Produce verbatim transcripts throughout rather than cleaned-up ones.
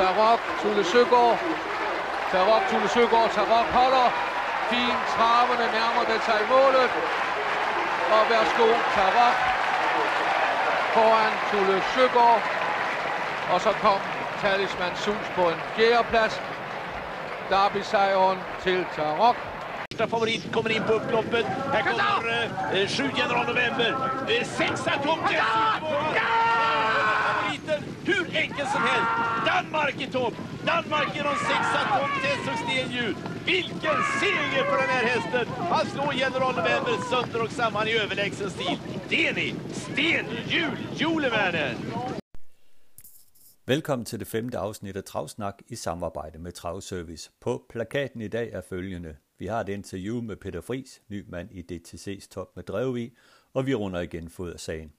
Tarok, Thule Sögaard. Tarok, Thule Sögaard, Tarok holder. Fint, traverne nærmer det sig målet. Og værsgo, Tarok foran Thule Sögaard. Og så kom Talisman Sus på en fjerdeplads. Derby-sejren til Tarok. Favorit kommer in på upploppet. Här kommer eh, sju general november. Eh, sexa tomt. Favoriten hur enkel som helst. Danmark i topp. Danmark genom sexa tomt och Sten Juhl. Vilken seger för den här hästen. Han slår general november sönder och samman i överlägsen stil. Det är ni. Sten Juhl, Juleverner. Velkommen til det femte afsnit af Travsnak i samarbejde med Travservice. På plakaten i dag er følgende. Vi har et interview med Peter Friis, ny mand i D T C's top med drev i, og vi runder igen fod af sagen.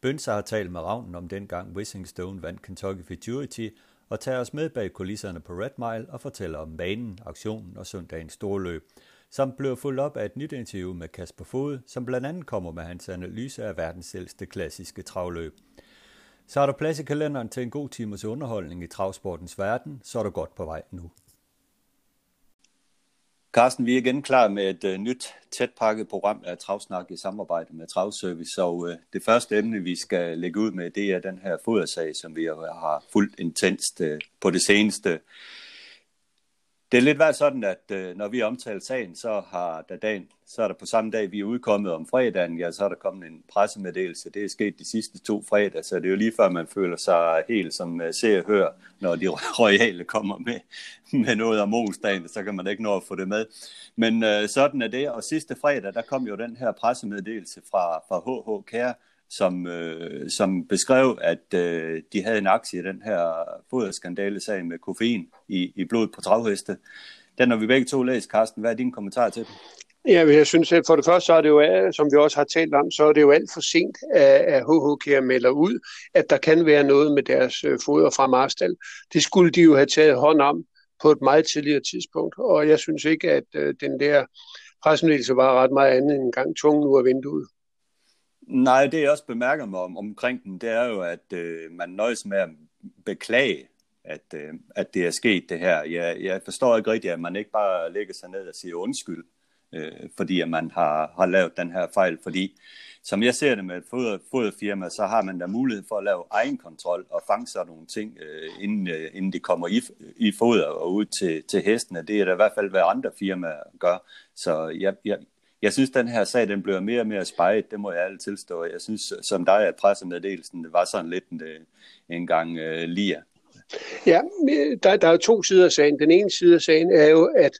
Bønser har talt med Ravnen om dengang Wishing Stone vandt Kentucky Futurity, og tager os med bag kulisserne på Red Mile og fortæller om banen, aktionen og søndagens storløb, samt bliver fulgt op af et nyt interview med Kasper Fode, som blandt andet kommer med hans analyse af verdens ældste klassiske travløb. Så er der plads i kalenderen til en god times underholdning i travsportens verden, så er du godt på vej nu. Carsten, vi er igen klar med et uh, nyt tætpakket program af Travsnak i samarbejde med Travservice. Og uh, det første emne, vi skal lægge ud med, det er den her fodersag, som vi har fulgt intenst uh, på det seneste. Det er lidt været sådan, at uh, når vi omtaler sagen, så har der dagen, så er der på samme dag, vi er udkommet om fredagen, ja, så er der kommet en pressemeddelelse. Det er sket de sidste to fredag, så det er jo lige før, man føler sig helt som uh, ser og hører, når de royale kommer med, med noget om onsdagen, så kan man ikke nå at få det med. Men uh, sådan er det, og sidste fredag, der kom jo den her pressemeddelelse fra, fra H H Care, som, uh, som beskrev, at uh, de havde en aktie i den her foderskandalesag med koffein i, i blodet på travheste. Den har vi begge to læst, Carsten. Hvad er dine kommentarer til den? Ja, jeg synes, at for det første, så er det jo, som vi også har talt om, så er det jo alt for sent, at H H Care melder ud, at der kan være noget med deres foder fra Marstal. Det skulle de jo have taget hånd om på et meget tidligere tidspunkt, og jeg synes ikke, at den der pressemeddelelse var ret meget andet end en gang tungen ud af vinduet. Nej, det jeg også bemærker mig om, omkring den, det er jo, at øh, man nøjes med at beklage, at, øh, at det er sket det her. Jeg, jeg forstår ikke rigtigt, at man ikke bare lægger sig ned og siger undskyld, øh, fordi at man har, har lavet den her fejl. Fordi som jeg ser det med et foder, foderfirma, så har man da mulighed for at lave egenkontrol og fange sig nogle ting, øh, inden, øh, inden det kommer i, i foder og ud til, til hestene. Det er da i hvert fald, hvad andre firmaer gør. Så jeg... jeg Jeg synes, den her sag, den bliver mere og mere spejlet, det må jeg alle tilstå. Jeg synes, som dig, at pressemeddelelsen var sådan lidt en, en gang øh, lige. Ja, der, der er jo to sider af sagen. Den ene side af sagen er jo, at,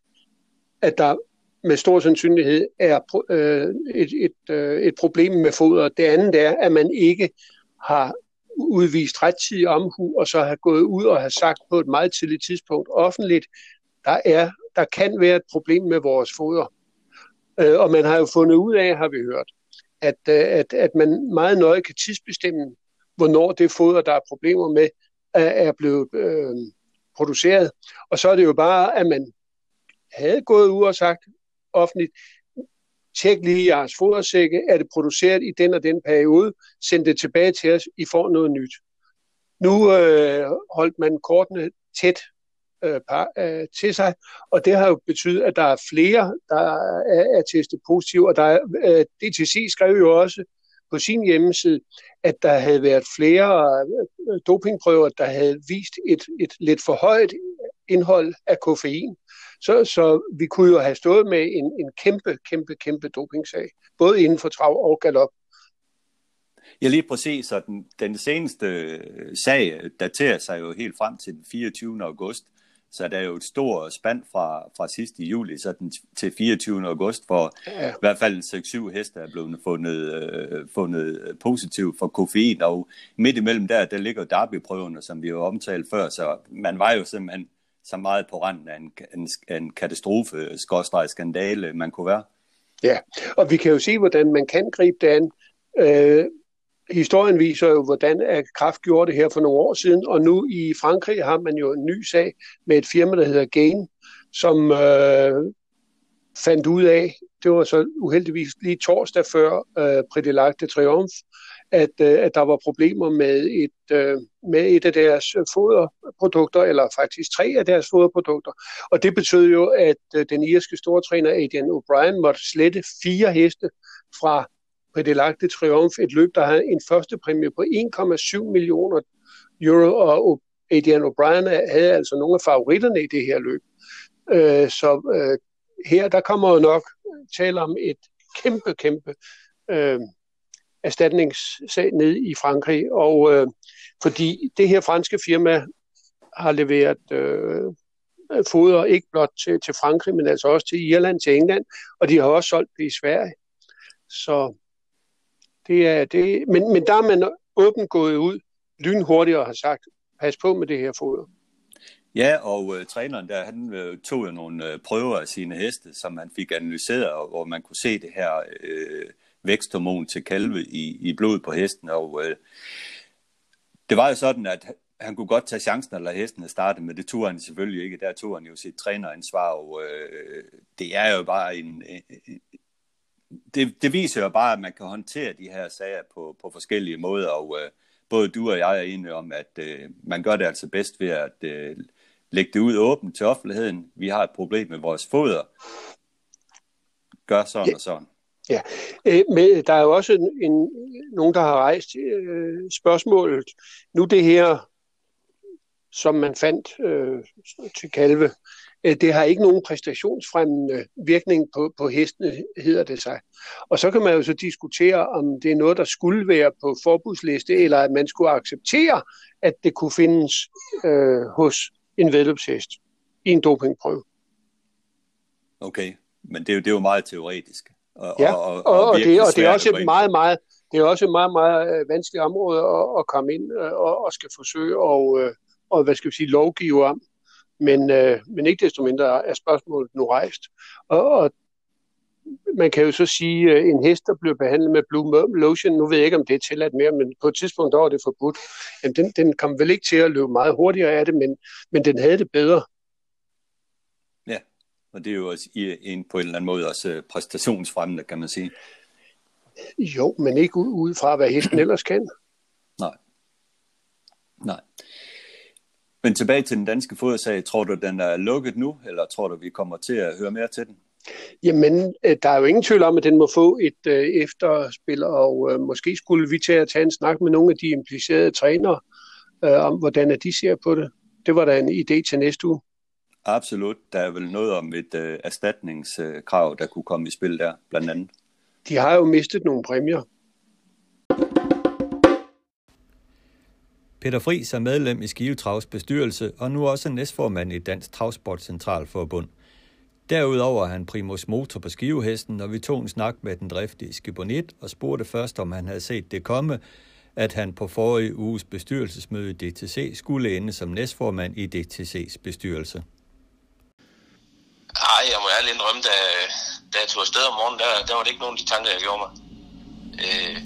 at der med stor sandsynlighed er øh, et, et, øh, et problem med foder. Det andet er, at man ikke har udvist rettidig omhu, og så har gået ud og har sagt på et meget tidligt tidspunkt offentligt, der, er, der kan være et problem med vores foder. Og man har jo fundet ud af, har vi hørt, at, at, at man meget nøje kan tidsbestemme, hvornår det foder, der er problemer med, er blevet øh, produceret. Og så er det jo bare, at man havde gået ud og sagt offentligt, tjek lige jeres fodersække, er det produceret i den og den periode, send det tilbage til os, I får noget nyt. Nu øh, holdt man kortene tæt til sig, og det har jo betydet, at der er flere, der er testet positive, og der er, D T C skrev jo også på sin hjemmeside, at der havde været flere dopingprøver, der havde vist et, et lidt for højt indhold af koffein. Så, så vi kunne jo have stået med en, en kæmpe, kæmpe, kæmpe dopingsag, både inden for trav og galop. Ja, lige præcis, og den, den seneste sag daterer sig jo helt frem til den fireogtyvende august, så der er jo et stort spand fra, fra sidst i juli så den, til fireogtyvende august, hvor ja. I hvert fald seks syv heste er blevet fundet, øh, fundet positiv for koffein. Og midt imellem der, der ligger derbyprøverne, som vi jo omtalte før, så man var jo simpelthen så meget på randen af en, en, en katastrofe, skorstræk skandale, man kunne være. Ja, og vi kan jo se, hvordan man kan gribe det an. Øh... Historien viser jo, hvordan Kraft gjorde det her for nogle år siden, og nu i Frankrig har man jo en ny sag med et firma, der hedder Gain, som øh, fandt ud af, det var så uheldigvis lige torsdag før øh, Prix de l'Arc de Triomphe, at, at der var problemer med et, med et af deres foderprodukter, eller faktisk tre af deres foderprodukter. Og det betød jo, at den irske stortræner Adrian O'Brien måtte slette fire heste fra Prédélacte Triomphe, et løb, der havde en første præmie på en komma syv millioner euro, og Adrian O'Brien havde altså nogle af favoritterne i det her løb. Øh, så øh, her, der kommer jo nok tale om et kæmpe, kæmpe øh, erstatningssag ned i Frankrig, og øh, fordi det her franske firma har leveret øh, foder ikke blot til, til Frankrig, men altså også til Irland, til England, og de har også solgt det i Sverige. Så det er det. Men, men der er man åbent gået ud lynhurtigt og har sagt, pas på med det her foder. Ja, og øh, træneren der, han øh, tog jo nogle øh, prøver af sine heste, som han fik analyseret, og hvor man kunne se det her øh, væksthormon til kalve i, i blodet på hesten. Og øh, det var jo sådan, at han kunne godt tage chancen at lade hestene starte, men det tog han selvfølgelig ikke. Der tog han jo sit træneransvar, og øh, det er jo bare en... Øh, det, det viser jo bare, at man kan håndtere de her sager på, på forskellige måder, og øh, både du og jeg er enige om, at øh, man gør det altså bedst ved at... Øh, læg det ud åbent til offentligheden. Vi har et problem med vores foder. Gør sådan ja. og sådan. Ja, men der er jo også en, en, nogen, der har rejst øh, spørgsmålet. Nu det her, som man fandt øh, til kalve, øh, det har ikke nogen præstationsfremmende virkning på, på hestene, hedder det sig. Og så kan man jo så diskutere, om det er noget, der skulle være på forbudsliste, eller at man skulle acceptere, at det kunne findes øh, hos en vedløbshest i en dopingprøve. Okay, men det er jo, det er jo meget teoretisk. Og, ja, og, og, og, det, og det er også et meget, meget, det er også et meget, meget vanskeligt område at, at komme ind og, og skal forsøge og, og hvad skal vi sige, lovgive om. Men, men ikke desto mindre er spørgsmålet nu rejst. Og, og man kan jo så sige, en hest, der bliver behandlet med blue lotion, nu ved jeg ikke, om det er tilladt mere, men på et tidspunkt, der var det forbudt. Jamen, den, den kom vel ikke til at løbe meget hurtigere af det, men, men den havde det bedre. Ja, og det er jo også en, på en eller anden måde også præstationsfremmende, kan man sige. Jo, men ikke ud fra, hvad hesten ellers kan. Nej. Nej. Men tilbage til den danske fodersag, tror du, den er lukket nu, eller tror du, vi kommer til at høre mere til den? Jamen, der er jo ingen tvivl om, at den må få et øh, efterspil, og øh, måske skulle vi tage, tage en snak med nogle af de implicerede trænere, øh, om hvordan de ser på det. Det var da en idé til næste uge. Absolut. Der er vel noget om et øh, erstatningskrav, der kunne komme i spil der, blandt andet. De har jo mistet nogle præmier. Peter Friis er medlem i Skive Travs bestyrelse, og nu også næstformand i Dansk Travsportcentralforbund. Derudover er han primus motor på Skivehesten, og vi tog en snak med den driftige skibonit og spurgte først, om han havde set det komme, at han på forrige uges bestyrelsesmøde i D T C skulle ende som næstformand i D T C's bestyrelse. Nej, jeg må ærligt indrømme, da, da jeg tog afsted om morgenen, der, der var det ikke nogen af de tanker, jeg gjorde mig. Øh,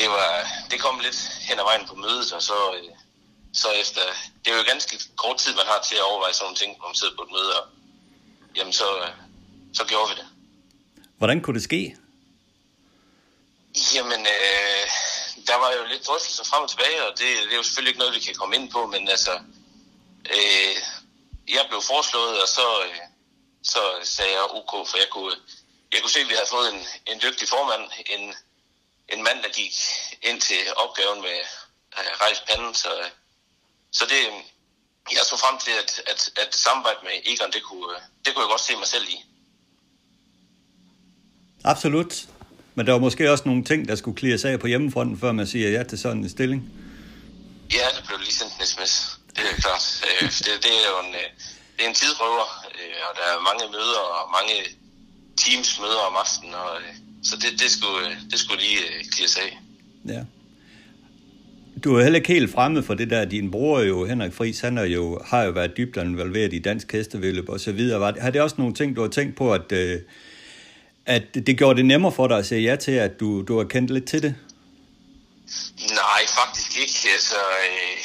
det, var, det kom lidt hen ad vejen på mødet, og så, så efter... Det er jo ganske kort tid, man har til at overveje sådan nogle ting, når man sidder på et møde, og jamen så, så gjorde vi det. Hvordan kunne det ske? Jamen, øh, der var jo lidt drøftelser frem og tilbage, og det, det er jo selvfølgelig ikke noget, vi kan komme ind på, men altså, øh, jeg blev foreslået, og så, øh, så sagde jeg ok, for jeg kunne, jeg kunne se, at vi havde fået en, en dygtig formand, en, en mand, der gik ind til opgaven med øh, rejspanden, så, øh, så det... Jeg så frem til, at, at, at samarbejde med Egon, det kunne, det kunne jeg godt se mig selv i. Absolut. Men der var måske også nogle ting, der skulle klires af på hjemmefronten, før man siger ja til sådan en stilling. Ja, det blev lige sendt en sms. Det er klart. det, det er jo en, det er en tidrøver, og der er mange møder og mange teamsmøder om aftenen. Og, så det, det, skulle, det skulle lige klires af. Ja. Du er jo heller ikke helt fremmed for det der. Din bror jo, Henrik Friis, han er jo, har jo været dybt involveret i dansk hestevæddeløb og så videre. Har det også nogle ting, du har tænkt på, at, at det gjorde det nemmere for dig at sige ja til, at du, du har kendt lidt til det? Nej, faktisk ikke. Altså, øh,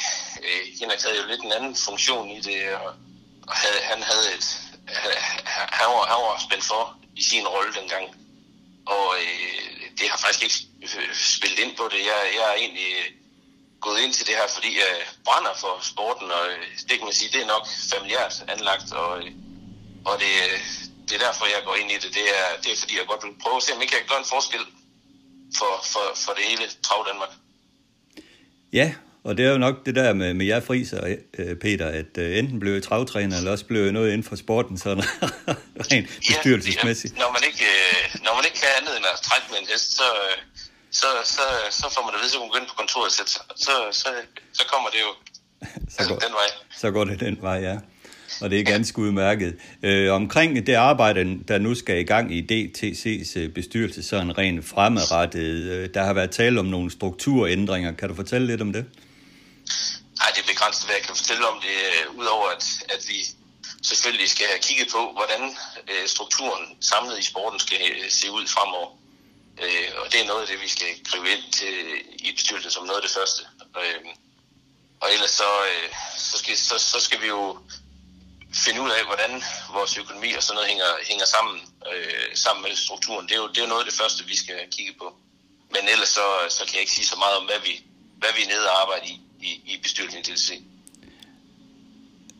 øh, Henrik havde jo lidt en anden funktion i det, og, og havde, han havde et... Øh, han, var, han var spændt for i sin rolle dengang, og øh, det har faktisk ikke spillet ind på det. Jeg, jeg er egentlig gået ind til det her, fordi jeg brænder for sporten, og det kan man sige, det er nok familiært anlagt, og, og det, det er derfor, jeg går ind i det. Det er, det er fordi, jeg godt vil prøve at se, om jeg kan gøre en forskel for, for, for det hele Trav Danmark. Ja, og det er jo nok det der med, med jer, Friis og øh, Peter, at øh, enten blev jeg travtræner, eller også blev jeg noget inden for sporten, sådan rent bestyrelsesmæssigt. Ja, når man ikke, øh, når man ikke kan andet end at trække med en hest, så, øh, så, så, så får man det ved, så man går ind på kontoret, så, så, så, så kommer det jo så altså, går, den vej. Så går det den vej, ja. Og det er ganske udmærket. Øh, omkring det arbejde, der nu skal i gang i D T C's bestyrelse, så en rent fremadrettet. Øh, der har været tale om nogle strukturændringer. Kan du fortælle lidt om det? Nej, det er begrænset, hvad jeg kan fortælle om det, øh, udover at, at vi selvfølgelig skal have kigget på, hvordan øh, strukturen samlet i sporten skal øh, se ud fremover. Øh, og det er noget af det, vi skal gribe ind til, i bestyrelsen som noget af det første. Øh, og ellers så, øh, så, skal, så, så skal vi jo finde ud af, hvordan vores økonomi og sådan noget hænger, hænger sammen, øh, sammen med strukturen. Det er, jo, det er jo noget af det første, vi skal kigge på. Men ellers så, så kan jeg ikke sige så meget om, hvad vi, hvad vi er nede og arbejder i. I, i bestyrelsen i D T C.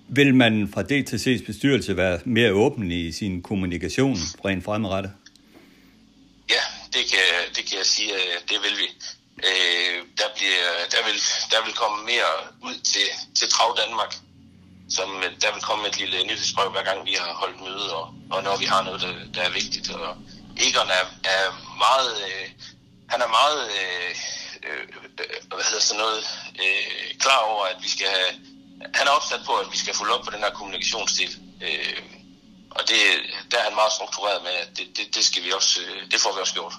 Vil man fra D T C's bestyrelse være mere åben i sin kommunikation rent fremadrettet? Ja, det kan, det kan jeg sige, det vil vi. Øh, der, bliver, der, vil, der vil komme mere ud til, til Trav Danmark, som der vil komme et lille nyhedsbrev, hver gang vi har holdt møde, og, og når vi har noget, der, der er vigtigt. Og Egon er, er meget... Øh, han er meget... Øh, Øh, hvad hedder sådan noget, øh, klar over, at vi skal have, han er opsat på, at vi skal følge op på den her kommunikationsstil. Øh, og det, der er han meget struktureret med, at det, det, det, skal vi også, det får vi også gjort.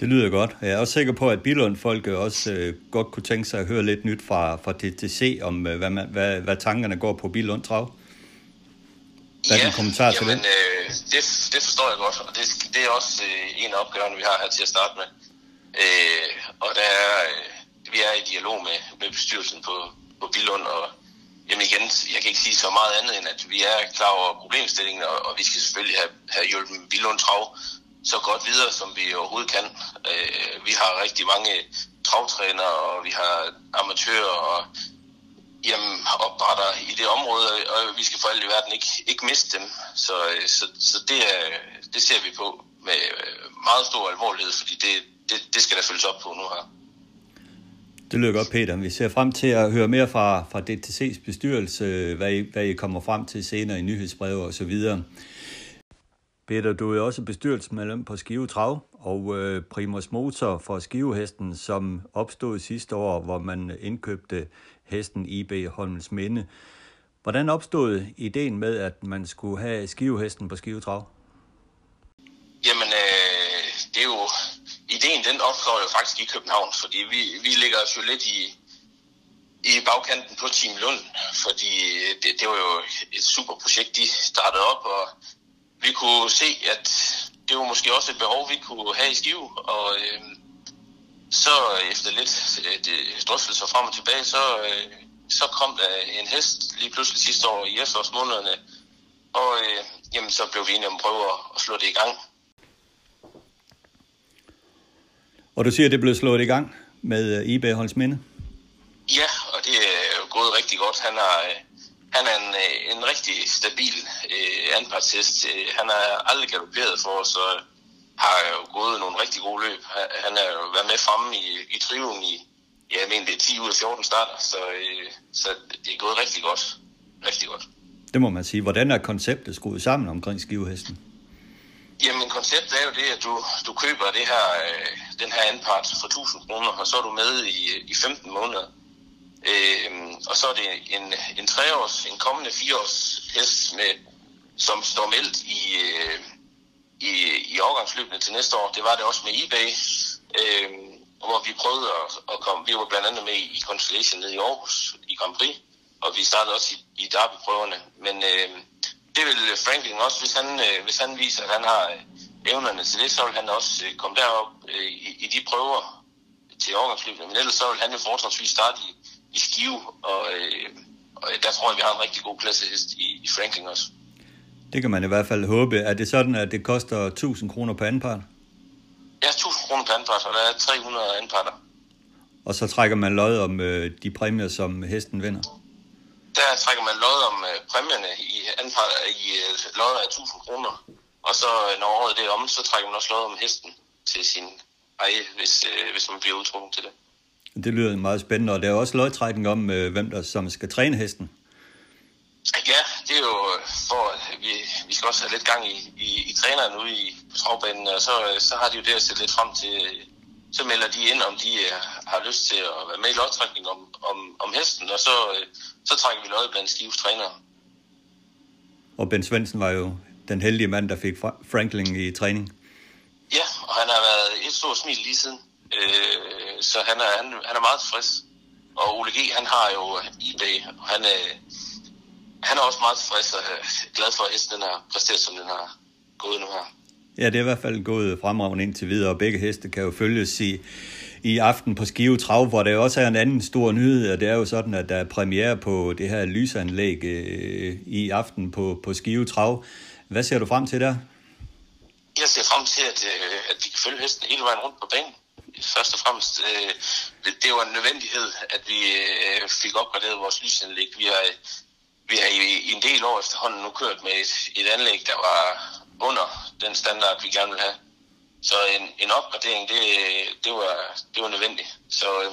Det lyder godt. Jeg er også sikker på, at Billund-folk også øh, godt kunne tænke sig at høre lidt nyt fra, fra D T C om, øh, hvad, man, hvad, hvad tankerne går på Billund Trav. Hvad ja, er din kommentar jamen, til det? Øh, det? Det forstår jeg godt, og det, det er også øh, en af opgaverne, vi har her til at starte med. Øh, og der er, øh, vi er i dialog med, med bestyrelsen på, på Billund, og jamen igen, jeg kan ikke sige så meget andet, end at vi er klar over problemstillingen, og, og vi skal selvfølgelig have, have hjulpet Billund Trav så godt videre, som vi overhovedet kan. Øh, vi har rigtig mange travtrænere, og vi har amatører og jamen, opdrætter i det område, og vi skal for alt i verden ikke, ikke miste dem, så, så, så det, er, det ser vi på med meget stor alvorlighed, fordi det Det, det skal der følges op på nu her. Det lyder godt, Peter. Vi ser frem til at høre mere fra, fra D T C's bestyrelse, hvad I, hvad I kommer frem til senere i nyhedsbrevet og så videre. Peter, du er også bestyrelsesmedlem på Skive Trav og øh, primus motor for Skivehesten, som opstod sidste år, hvor man indkøbte hesten I B Holmens Minde. Hvordan opstod ideen med, at man skulle have Skivehesten på Skive Trav? Jamen, øh, det er jo... Ideen, den opstår jo faktisk i København, fordi vi, vi ligger os jo lidt i, i bagkanten på Team Lund, fordi det, det var jo et super projekt, de startede op, og vi kunne se, at det var måske også et behov, vi kunne have i Skive, og øh, så efter lidt øh, drøftelser frem og tilbage, så, øh, så kom der en hest lige pludselig sidste år i efterårsmånederne, og øh, jamen, så blev vi enige om at prøve at, at slå det i gang. Og du siger, at det blev slået i gang med I B Holmsminde? Ja, og det er gået rigtig godt. Han er, han er en, en rigtig stabil øh, anpartist. Han har aldrig galopperet for os, og har jo gået nogle rigtig gode løb. Han har jo været med fremme i, i triven i ja, jeg mener, det er ti ud af fjorten starter, så, øh, så det er gået rigtig godt. Rigtig godt. Det må man sige. Hvordan er konceptet skruet sammen omkring Skivehesten? Jamen, konceptet er jo det, at du, du køber det her, øh, den her anpart for tusind kroner, og så er du med i, i femten måneder. Øh, og så er det en, en treårs, en kommende fireårs hest, med, som står meldt i, øh, i, i overgangsløbene til næste år. Det var det også med eBay, øh, hvor vi prøvede at, at komme. Vi var blandt andet med i Constellation nede i Aarhus i Grand Prix, og vi startede også i, i derbyprøverne, men... Øh, Det vil Franklin også, hvis han, hvis han viser, at han har evnerne til det, så vil han også komme derop i, i de prøver til overgangsløbene. Men ellers så vil han jo fortrinsvis starte i, i Skive, og, og der tror jeg, vi har en rigtig god klassehest i, i Franklin også. Det kan man i hvert fald håbe. Er det sådan, at det koster tusind kroner per anpart? Ja, tusind kroner per anpart, og der er tre hundrede anparter. Og så trækker man lod om øh, de præmier, som hesten vinder? Der trækker man lod om øh, præmierne i, anpart, i øh, lodder af tusind kroner. Og så når året det er om, så trækker man også lod om hesten til sin eje, hvis, øh, hvis man bliver udtrukket til det. Det lyder meget spændende, og der er også lodtrækning om, øh, hvem der som skal træne hesten. Ja, det er jo for, at vi, vi skal også have lidt gang i, i, i træneren ude i travbanen, og så, så har de jo det at sætte lidt frem til, så melder de ind, om de har lyst til at være med i lodtrækning om, om, om hesten, og så, så trækker vi lod blandt Skives trænere. Og Ben Svensen var jo den heldige mand, der fik Franklin i træning. Ja, og han har været et stort smil lige siden, øh, så han er, han, han er meget tilfreds. Og Ole G, han har jo eBay, og han er... Øh, Han er også meget tilfreds og glad for, at hesten har præsteret, som den har gået nu her. Ja, det er i hvert fald gået fremragende indtil videre, og begge heste kan jo følges i, i aften på Skive Trav, hvor der også er en anden stor nyhed, og det er jo sådan, at der er premiere på det her lysanlæg øh, i aften på, på Skive Trav. Hvad ser du frem til der? Jeg ser frem til, at, øh, at vi kan følge hesten hele vejen rundt på banen. Først og fremmest, øh, det, det var en nødvendighed, at vi øh, fik opgraderet vores lysanlæg. Vi har øh, Vi har i en del år efterhånden nu kørt med et, et anlæg, der var under den standard, vi gerne ville have. Så en, en opgradering, det, det, var, det var nødvendigt. Så øh,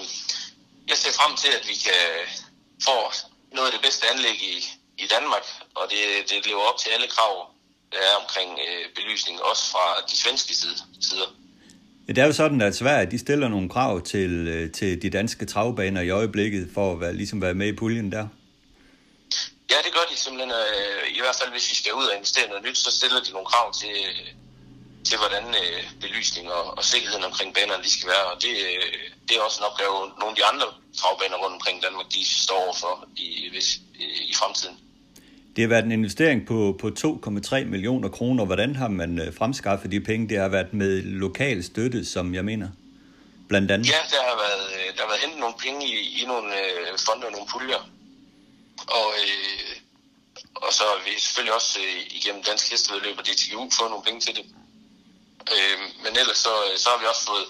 jeg ser frem til, at vi kan få noget af det bedste anlæg i, i Danmark, og det, det lever op til alle krav, der er omkring øh, belysning, også fra de svenske sider. Det er jo sådan, at Sverige, de stiller nogle krav til, til de danske travbaner i øjeblikket, for at være, ligesom være med i puljen der. Ja, det gør de simpelthen. I hvert fald, hvis vi skal ud og investere noget nyt, så stiller de nogle krav til, til hvordan belysning og, og sikkerheden omkring banerne de skal være. Og det, det er også en opgave, nogle af de andre travbaner rundt omkring Danmark, de står overfor i, hvis, i fremtiden. Det har været en investering på, på to komma tre millioner kroner. Hvordan har man fremskaffet de penge? Det har været med lokal støtte, som jeg mener, blandt andet. Ja, der har været, der har været hentet nogle penge i, i nogle fonde og nogle puljer. Og, øh, og så har vi selvfølgelig også øh, igennem Dansk Hestevæddeløb og D T U fået nogle penge til det. Øh, men ellers så, så har vi også fået,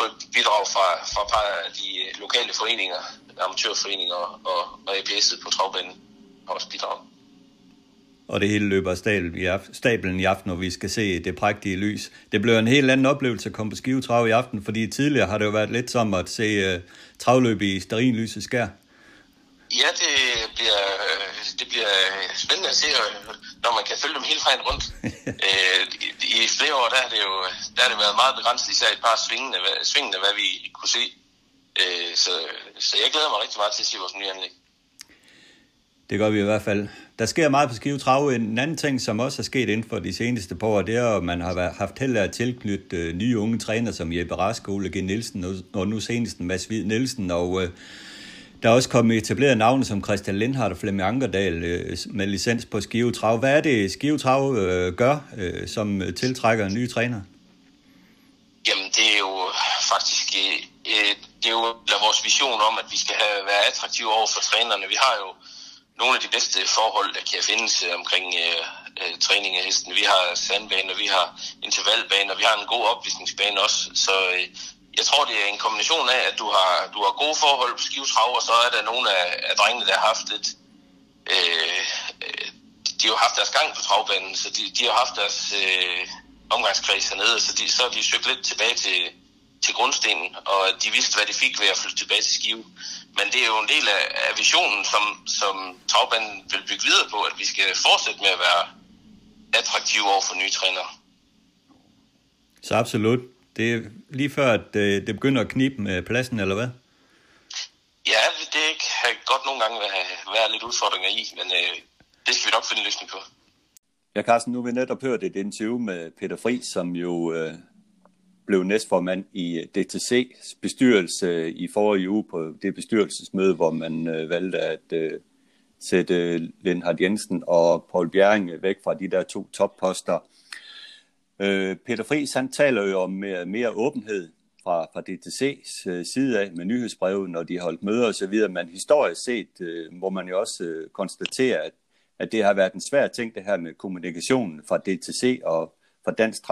fået bidrag fra, fra par af de lokale foreninger, amatørforeninger og, og A P S'et på travbanen har også bidrag. Og det hele løber stablen i aften, og vi skal se det prægtige lys. Det blev en helt anden oplevelse at komme på Skive Trav i aften, fordi tidligere har det jo været lidt som at se uh, travløb i stearinlyset skær. Ja, det bliver, det bliver spændende at se, når man kan følge dem hele vejen rundt. I flere år, der har det jo der har det været meget begrænset, især et par svingende, svingende hvad vi kunne se. Så, så jeg glæder mig rigtig meget til at se vores nye anlæg. Det gør vi i hvert fald. Der sker meget på Skive Trav. En anden ting, som også er sket inden for de seneste par år, det er, at man har haft held at tilknytte nye unge træner, som Jeppe Raskole G. Nielsen og nu senest Masvid Nielsen og... Der er også kommet etablerede navne som Christian Lindhardt og Flemming Ankerdal med licens på Skive Trav. Hvad er det, Skive Trav gør, som tiltrækker nye træner? Jamen, det er jo faktisk det er jo vores vision om, at vi skal have, være attraktive over for trænerne. Vi har jo nogle af de bedste forhold, der kan findes omkring øh, træning af hesten. Vi har sandbaner, vi har intervalbaner, vi har en god opvisningsbane også, så... Øh, Jeg tror, det er en kombination af, at du har, du har gode forhold på Skive Trav, og så er der nogle af, af drengene, der har haft lidt... Øh, de har haft deres gang på travbanen, så de, de har haft deres øh, omgangskreds hernede, så, de, så har de søgt lidt tilbage til, til grundstenen, og de vidste, hvad de fik ved at flytte tilbage til Skive. Men det er jo en del af, af visionen, som, som travbanen vil bygge videre på, at vi skal fortsætte med at være attraktive over for nye trænere. Så absolut. Det er lige før, at det begynder at knibe med pladsen, eller hvad? Ja, det kan godt nogle gange være lidt udfordringer i, men det skal vi nok finde en løsning på. Ja, Carsten, nu har vi netop hørt et interview med Peter Friis, som jo øh, blev næstformand i D T C's bestyrelse i forrige uge på det bestyrelsesmøde, hvor man øh, valgte at øh, sætte Lindhardt Jensen og Poul Bjerring væk fra de der to topposter. Peter Friis, han taler jo om mere, mere åbenhed fra, fra D T C's side af med nyhedsbrevet, når de har holdt møder osv., men historisk set må man jo også konstatere, at, at det har været en svær ting, det her med kommunikationen fra D T C og fra Dansk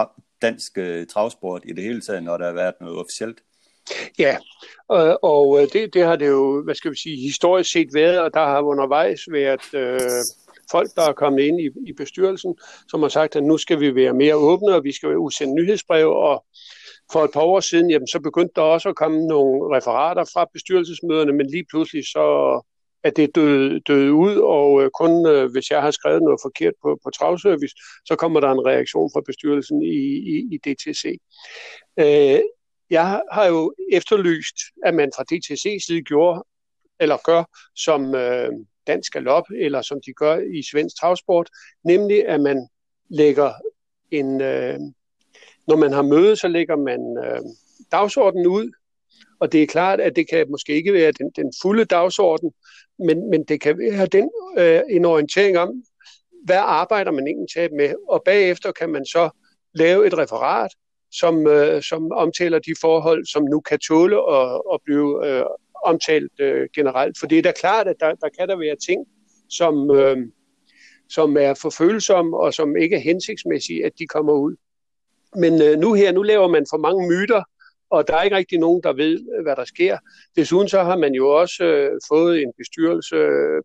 dansk øh, travsport i det hele taget, når der har været noget officielt? Ja, og, og det, det har det jo, hvad skal vi sige, historisk set været, og der har undervejs været øh, folk, der er kommet ind i, i bestyrelsen, som har sagt, at nu skal vi være mere åbne, og vi skal udsende nyhedsbrev, og for et par år siden, jamen, så begyndte der også at komme nogle referater fra bestyrelsesmøderne, men lige pludselig så er det døde, døde ud, og øh, kun øh, hvis jeg har skrevet noget forkert på, på Travservice, så kommer der en reaktion fra bestyrelsen i, i, i D T C. Øh, Jeg har jo efterlyst, at man fra D T C's side gjorde, eller gør, som øh, dansk galop, eller som de gør i svensk travsport, nemlig at man lægger en, øh, når man har møde, så lægger man øh, dagsordenen ud, og det er klart, at det kan måske ikke være den, den fulde dagsorden, men, men det kan være den, øh, en orientering om, hvad arbejder man egentlig med, og bagefter kan man så lave et referat, Som, øh, som omtaler de forhold, som nu kan tåle at, at blive øh, omtalt øh, generelt. For det er da klart, at der, der kan der være ting, som, øh, som er for følsomme og som ikke er hensigtsmæssige, at de kommer ud. Men øh, nu her, nu laver man for mange myter, og der er ikke rigtig nogen, der ved, hvad der sker. Desuden så har man jo også øh, fået en bestyrelse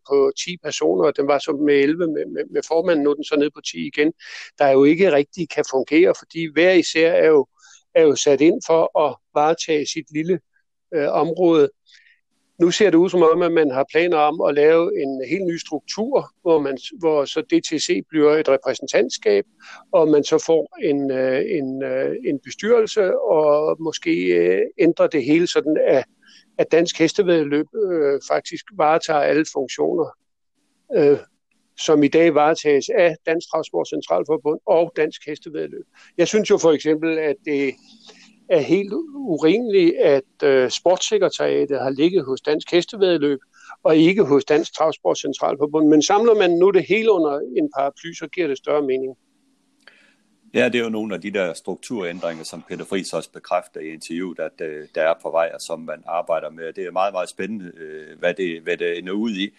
på ti personer, og den var så med elleve med, med, med formanden, nu den så ned på ti igen, der jo ikke rigtig kan fungere, fordi hver især er jo, er jo sat ind for at varetage sit lille øh, område. Nu ser det ud som om, at man har planer om at lave en helt ny struktur, hvor, man, hvor så D T C bliver et repræsentantskab, og man så får en, en, en bestyrelse, og måske ændrer det hele sådan, at, at Dansk Hestevæddeløb øh, faktisk varetager alle funktioner, øh, som i dag varetages af Dansk Travsport Centralforbund og Dansk Hestevæddeløb. Jeg synes jo for eksempel, at det er helt urimeligt, at øh, sportssekretariatet har ligget hos Dansk Hestevæddeløb og ikke hos Dansk Travsport Centralforbund. Men samler man nu det hele under en paraply, så giver det større mening. Ja, det er jo nogle af de der strukturændringer, som Peter Friis også bekræfter i interviewet, at øh, der er på vej, og som man arbejder med. Det er meget, meget spændende, øh, hvad, det, hvad det ender ud i.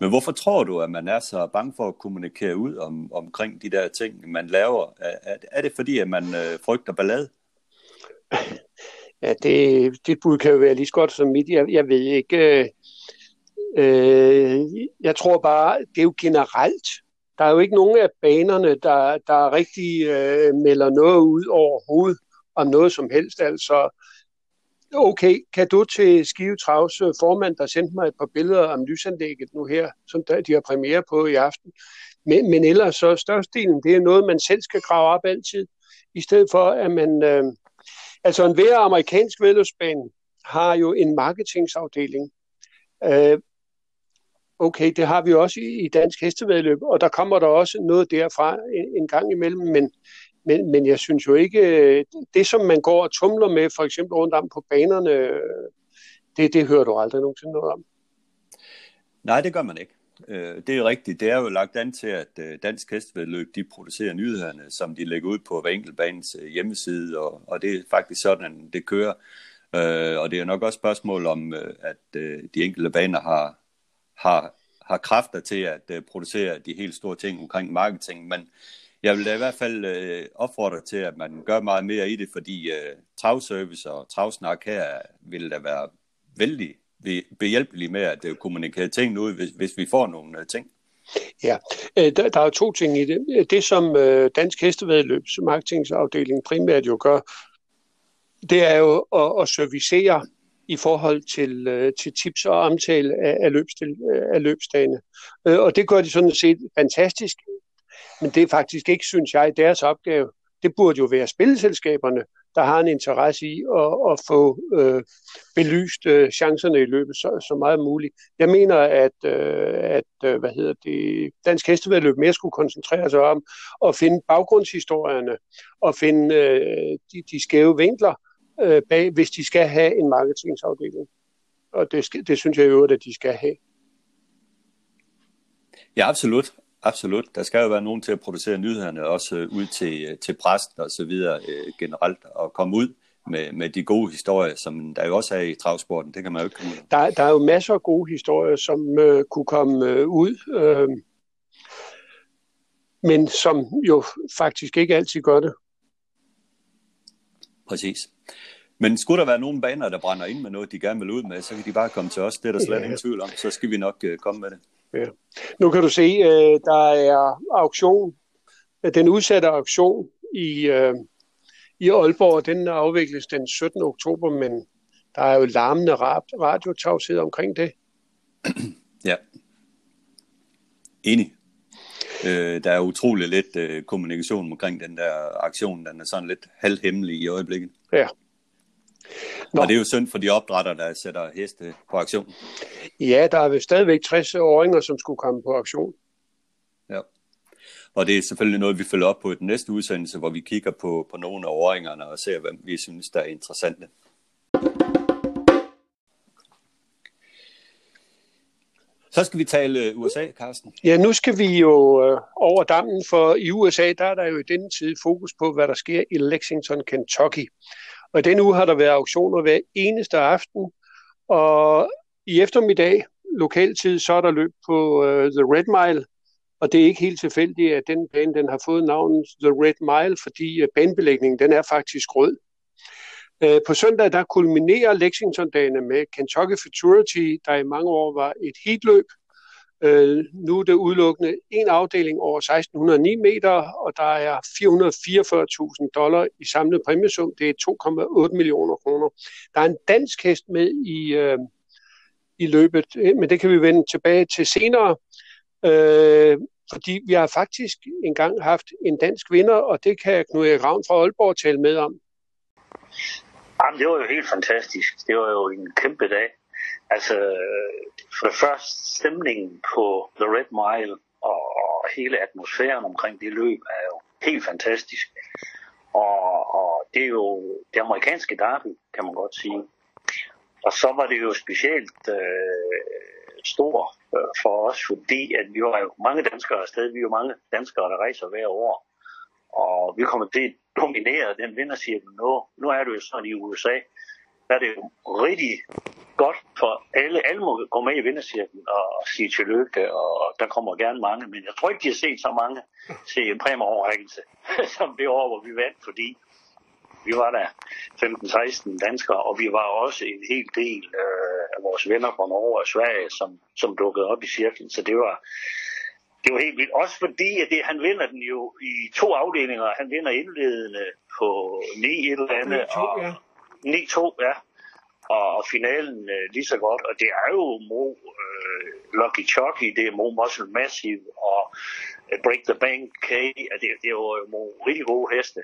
Men hvorfor tror du, at man er så bange for at kommunikere ud om, omkring de der ting, man laver? Er, er det fordi, at man øh, frygter ballade? Ja, det, det bud kan jo være lige så godt som mit. Jeg, jeg ved ikke. Øh, jeg tror bare, det er jo generelt. Der er jo ikke nogen af banerne, der, der rigtig øh, melder noget ud overhovedet om noget som helst. Altså, okay, kan du til Skive Travs formand, der sendte mig et par billeder om lysanlægget nu her, som de har premiere på i aften. Men, men ellers så størstedelen, det er noget, man selv skal grave op altid, i stedet for, at man... Øh, Altså en hver amerikansk væddeløbsbane har jo en marketingsafdeling. Øh, okay, det har vi også i, i Dansk Hestevæddeløb, og der kommer der også noget derfra en, en gang imellem, men, men, men jeg synes jo ikke, det som man går og tumler med, for eksempel rundt om på banerne, det, det hører du aldrig nogensinde noget om. Nej, det gør man ikke. Det er rigtigt. Det er jo lagt an til, at Dansk Hestevæddeløb, de producerer nyhederne, som de lægger ud på hver enkelt banes hjemmeside, og, og det er faktisk sådan, det kører. Og det er nok også spørgsmål om, at de enkelte baner har, har, har kræfter til at producere de helt store ting omkring marketing, men jeg vil da i hvert fald opfordre til, at man gør meget mere i det, fordi travservice og travsnak her vil da være vældig behjælpelige med at kommunikere tingene ud, hvis, hvis vi får nogle ting. Ja, der, der er to ting i det. Det, som Dansk Hestevæddeløbs marketingsafdeling primært jo gør, det er jo at, at servicere i forhold til, til tips og omtale af, af, løbstil, af løbsdagene. Og det gør de sådan set fantastisk, men det er faktisk ikke, synes jeg, deres opgave. Det burde jo være spilleselskaberne, der har en interesse i at, at få øh, belyst øh, chancerne i løbet så, så meget muligt. Jeg mener, at, øh, at hvad hedder det, Dansk Hestevæddeløb mere skulle koncentrere sig om at finde baggrundshistorierne og finde øh, de, de skæve vinkler øh, bag, hvis de skal have en marketingsafdeling. Og det, det synes jeg i øvrigt, at de skal have. Ja, absolut. Absolut. Der skal jo være nogen til at producere nyhederne, også ud til, til præsten og så videre øh, generelt, og komme ud med, med de gode historier, som der jo også er i travsporten. Det kan man jo ikke komme ud. Der, der er jo masser af gode historier, som øh, kunne komme øh, ud, øh, men som jo faktisk ikke altid gør det. Præcis. Men skulle der være nogle baner, der brænder ind med noget, de gerne vil ud med, så kan de bare komme til os. Det er der slet ja. ingen tvivl om, så skal vi nok øh, komme med det. Ja. Nu kan du se, øh, der er auktion. Den udsatte auktion i, øh, i Aalborg, den afvikles den syttende oktober, men der er jo larmende radiotavshed omkring det. Ja. Enig. Øh, der er utrolig lidt øh, kommunikation omkring den der aktion. Den er sådan lidt halvhemmelig i øjeblikket. Ja. Nå. Og det er jo synd for de opdrætter, der sætter heste på aktion. Ja, der er jo stadigvæk tres-åringer, som skulle komme på aktion. Ja. Og det er selvfølgelig noget, vi følger op på i den næste udsendelse, hvor vi kigger på, på nogle af åringerne og ser, hvem vi synes, der er interessante. Så skal vi tale U S A, Carsten. Ja, nu skal vi jo øh, over dammen, for i U S A, der er der jo i denne tid fokus på, hvad der sker i Lexington, Kentucky. Og denne uge har der været auktioner hver eneste aften, og i eftermiddag, lokaltid, så er der løb på uh, The Red Mile, og det er ikke helt tilfældigt, at den bane den har fået navnet The Red Mile, fordi uh, banebelægningen den er faktisk rød. Uh, på søndag, der kulminerer Lexington-dagene med Kentucky Futurity, der i mange år var et heatløb. Uh, nu er det udelukkende en afdeling over seksten hundrede og ni meter, og der er fire hundrede og fireogfyrre tusind dollar i samlet præmiesum. Det er to komma otte millioner kroner. Der er en dansk hest med i, uh, i løbet, men det kan vi vende tilbage til senere. Uh, fordi vi har faktisk engang haft en dansk vinder, og det kan Knud Erik Ravn fra Aalborg tale med om. Jamen, det var jo helt fantastisk. Det var jo en kæmpe dag. Altså, for det første, stemningen på The Red Mile og hele atmosfæren omkring det løb er jo helt fantastisk. Og, og det er jo det amerikanske derby, kan man godt sige. Og så var det jo specielt øh, stort øh, for os, fordi at vi var jo mange danskere afsted. Vi er jo mange danskere, der rejser hver år. Og vi kommer til at dominere den vindercirkel nu. Nu er det jo sådan i U S A. Der er det jo rigtig godt for alle. Alle må gå med i vindercirklen og sige tillykke, og der kommer gerne mange. Men jeg tror ikke, de har set så mange til en præmieoverrækkelse, som det år, hvor vi vandt, fordi vi var der femten seksten danskere, og vi var også en hel del øh, af vores venner fra Norge og Sverige, som, som dukkede op i cirklen. Så det var... Det var helt vildt. Også fordi, at det, han vinder den jo i to afdelinger. Han vinder indledende på ni et eller andet. ni to, ja. ni to, ja. Og finalen øh, lige så godt. Og det er jo Mo øh, Lucky Chucky, det er Mo Muscle Massive og øh, Break the Bank K. Og det, det var jo Mo rigtig gode heste.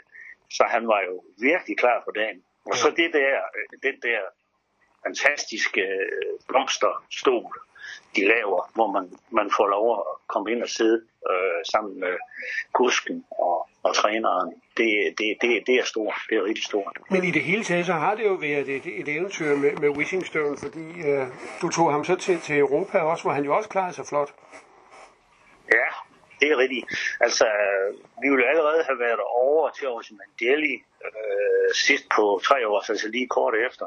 Så han var jo virkelig klar på dagen. Og så det der, øh, den der fantastiske øh, blomsterstol, de laver, hvor man, man får lov at komme ind og sidde øh, sammen med kusken og, og træneren. Det, det, det, det er stort. Det er rigtig stort. Men i det hele taget, så har det jo været et, et eventyr med, med Wishing Stone, fordi øh, du tog ham så til, til Europa også, hvor han jo også klarede sig flot. Ja, det er rigtigt. Altså, vi ville allerede have været over til Aarhus i Mandeli øh, sidst på tre år, altså lige kort efter.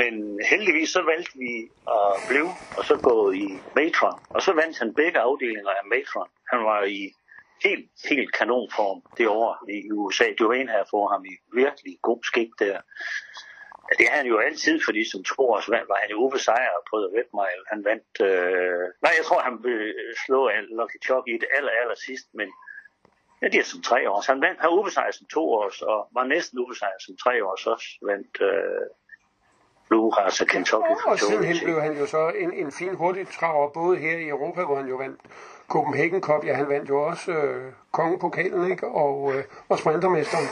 Men heldigvis så valgte vi at blive, og så gå i Matron. Og så vandt han begge afdelinger af Matron. Han var i helt, helt kanonform det år i U S A. Det var en her for ham i virkelig god skik der. Det har han jo altid, fordi som to års vand var han jo ubesejret på The Red Mile. Han vandt... Øh... Nej, jeg tror, han blev slået af Lucky Chucky i det aller, aller sidst, men ja, det er som tre års. Han vandt, han var ubesejret som to års, og var næsten ubesejret som tre års også, vandt øh... Blue House og Kentucky. Ja, og sidenhen blev han jo så en, en fin hurtig traver, både her i Europa, hvor han jo vandt Copenhagen Cup, ja, han vandt jo også øh, kongepokalen, ikke? Og, øh, og sprintermesteren.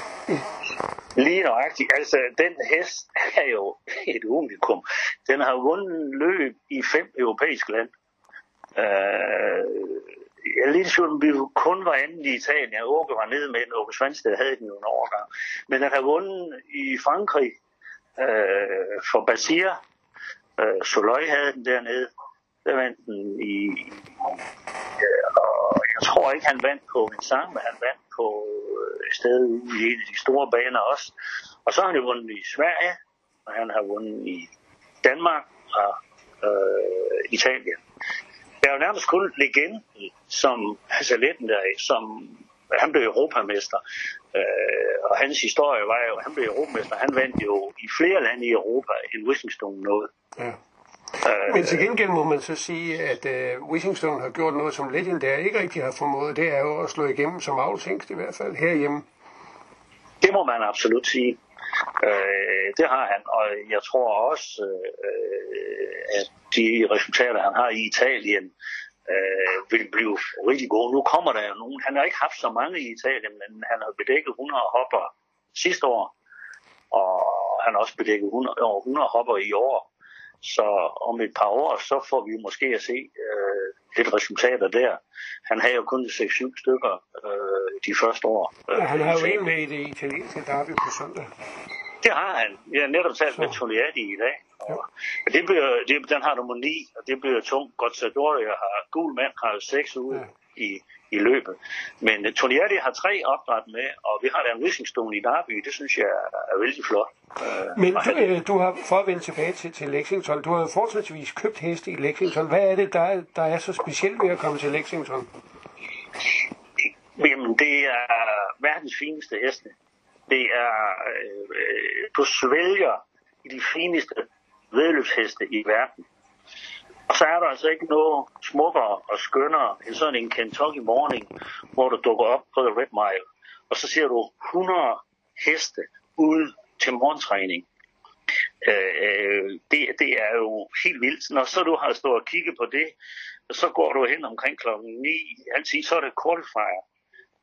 Lige nøjagtigt. Altså, den hest er jo et unikum. Den har vundet løb i fem europæiske lande. Øh, jeg er lidt sure, at vi kun var andet i Italien. Åke var nede med den. Åke Svanstedt havde den jo en overgang. Men den har vundet i Frankrig øh, for Basir. Øh, Soløj havde den dernede. Der vandt den i... Øh, og jeg tror ikke, han vandt på en sang, men han vandt på et sted i en af de store baner også. Og så har han jo vundet i Sverige, og han har vundet i Danmark og øh, Italien. Der er jo nærmest kun legenden, som, altså legendary, som han blev europamester, øh, og hans historie var jo, han blev europamester, han vandt jo i flere lande i Europa, end Wishing Stone nåede. Ja. Men til gengæld må man så sige, at uh, Wishing Stone har gjort noget, som Legendary ikke rigtig har formået. Det er jo at slå igennem som aftænkst i hvert fald herhjemme. Det må man absolut sige. Øh, det har han, og jeg tror også, øh, at de resultater, han har i Italien, øh, vil blive rigtig gode. Nu kommer der jo nogen. Han har ikke haft så mange i Italien, men han har bedækket hundrede hopper sidste år, og han har også bedækket hundrede, over hundrede hopper i år. Så om et par år, så får vi måske at se øh, lidt resultater der. Han havde jo kun seks syv stykker øh, de første år. Øh, ja, han har jo en med i det italienske derby på søndag. Det har han. Jeg har netop talt så. med Toniati i dag. Og, ja. det bliver, det, den har nummer ni, og det bliver tungt. Godt så gjorde jeg har gul mand har seks ude ja. i, i løbet. Men uh, Toniati har tre opdræt med, og vi har der en Wishing Stone i derby. Det synes jeg er, er vældig flot. Men du, du har, for at vende tilbage til, til Lexington, du har jo fortsatvis købt heste i Lexington. Hvad er det, der, der er så specielt ved at komme til Lexington? Jamen, det er verdens fineste heste. Det er, øh, du svælger i de fineste vedløbsheste i verden. Og så er der altså ikke noget smukkere og skønnere end sådan en Kentucky Morning, hvor du dukker op på The Red Mile. Og så ser du hundrede heste ude til morgentræning. Øh, det, det er jo helt vildt. Når så du har stået og kigget på det, så går du hen omkring klokken ni. Altid så er det qualifier.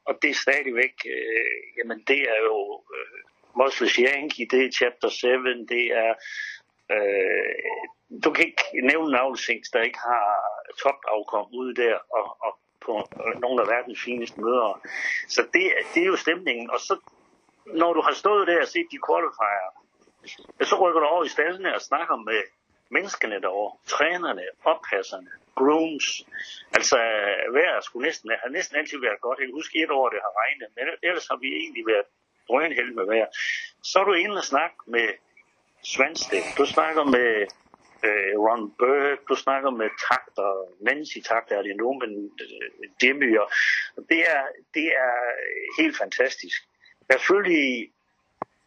Og det er stadigvæk, øh, jamen det er jo øh, Muscle Hill, det er Chapter syv, det er, øh, du kan ikke nævne navlesings, der ikke har topafkom ude der og, og på nogle af verdens fineste møder. Så det, det er jo stemningen. Og så når du har stået der og set de qualifier, så rykker du over i stallene og snakker med menneskene derovre, trænerne, oppasserne, grooms. Altså vejret skulle næsten, har næsten altid været godt. Jeg kan huske et år, det har regnet, men ellers har vi egentlig været drønheld med vejr. Så er du inde og snakke med Svanstedt, du snakker med øh, Ron Berg, du snakker med Takter, Nancy Takter er det nu, men Jimmy, og det er, det er helt fantastisk. Der er selvfølgelig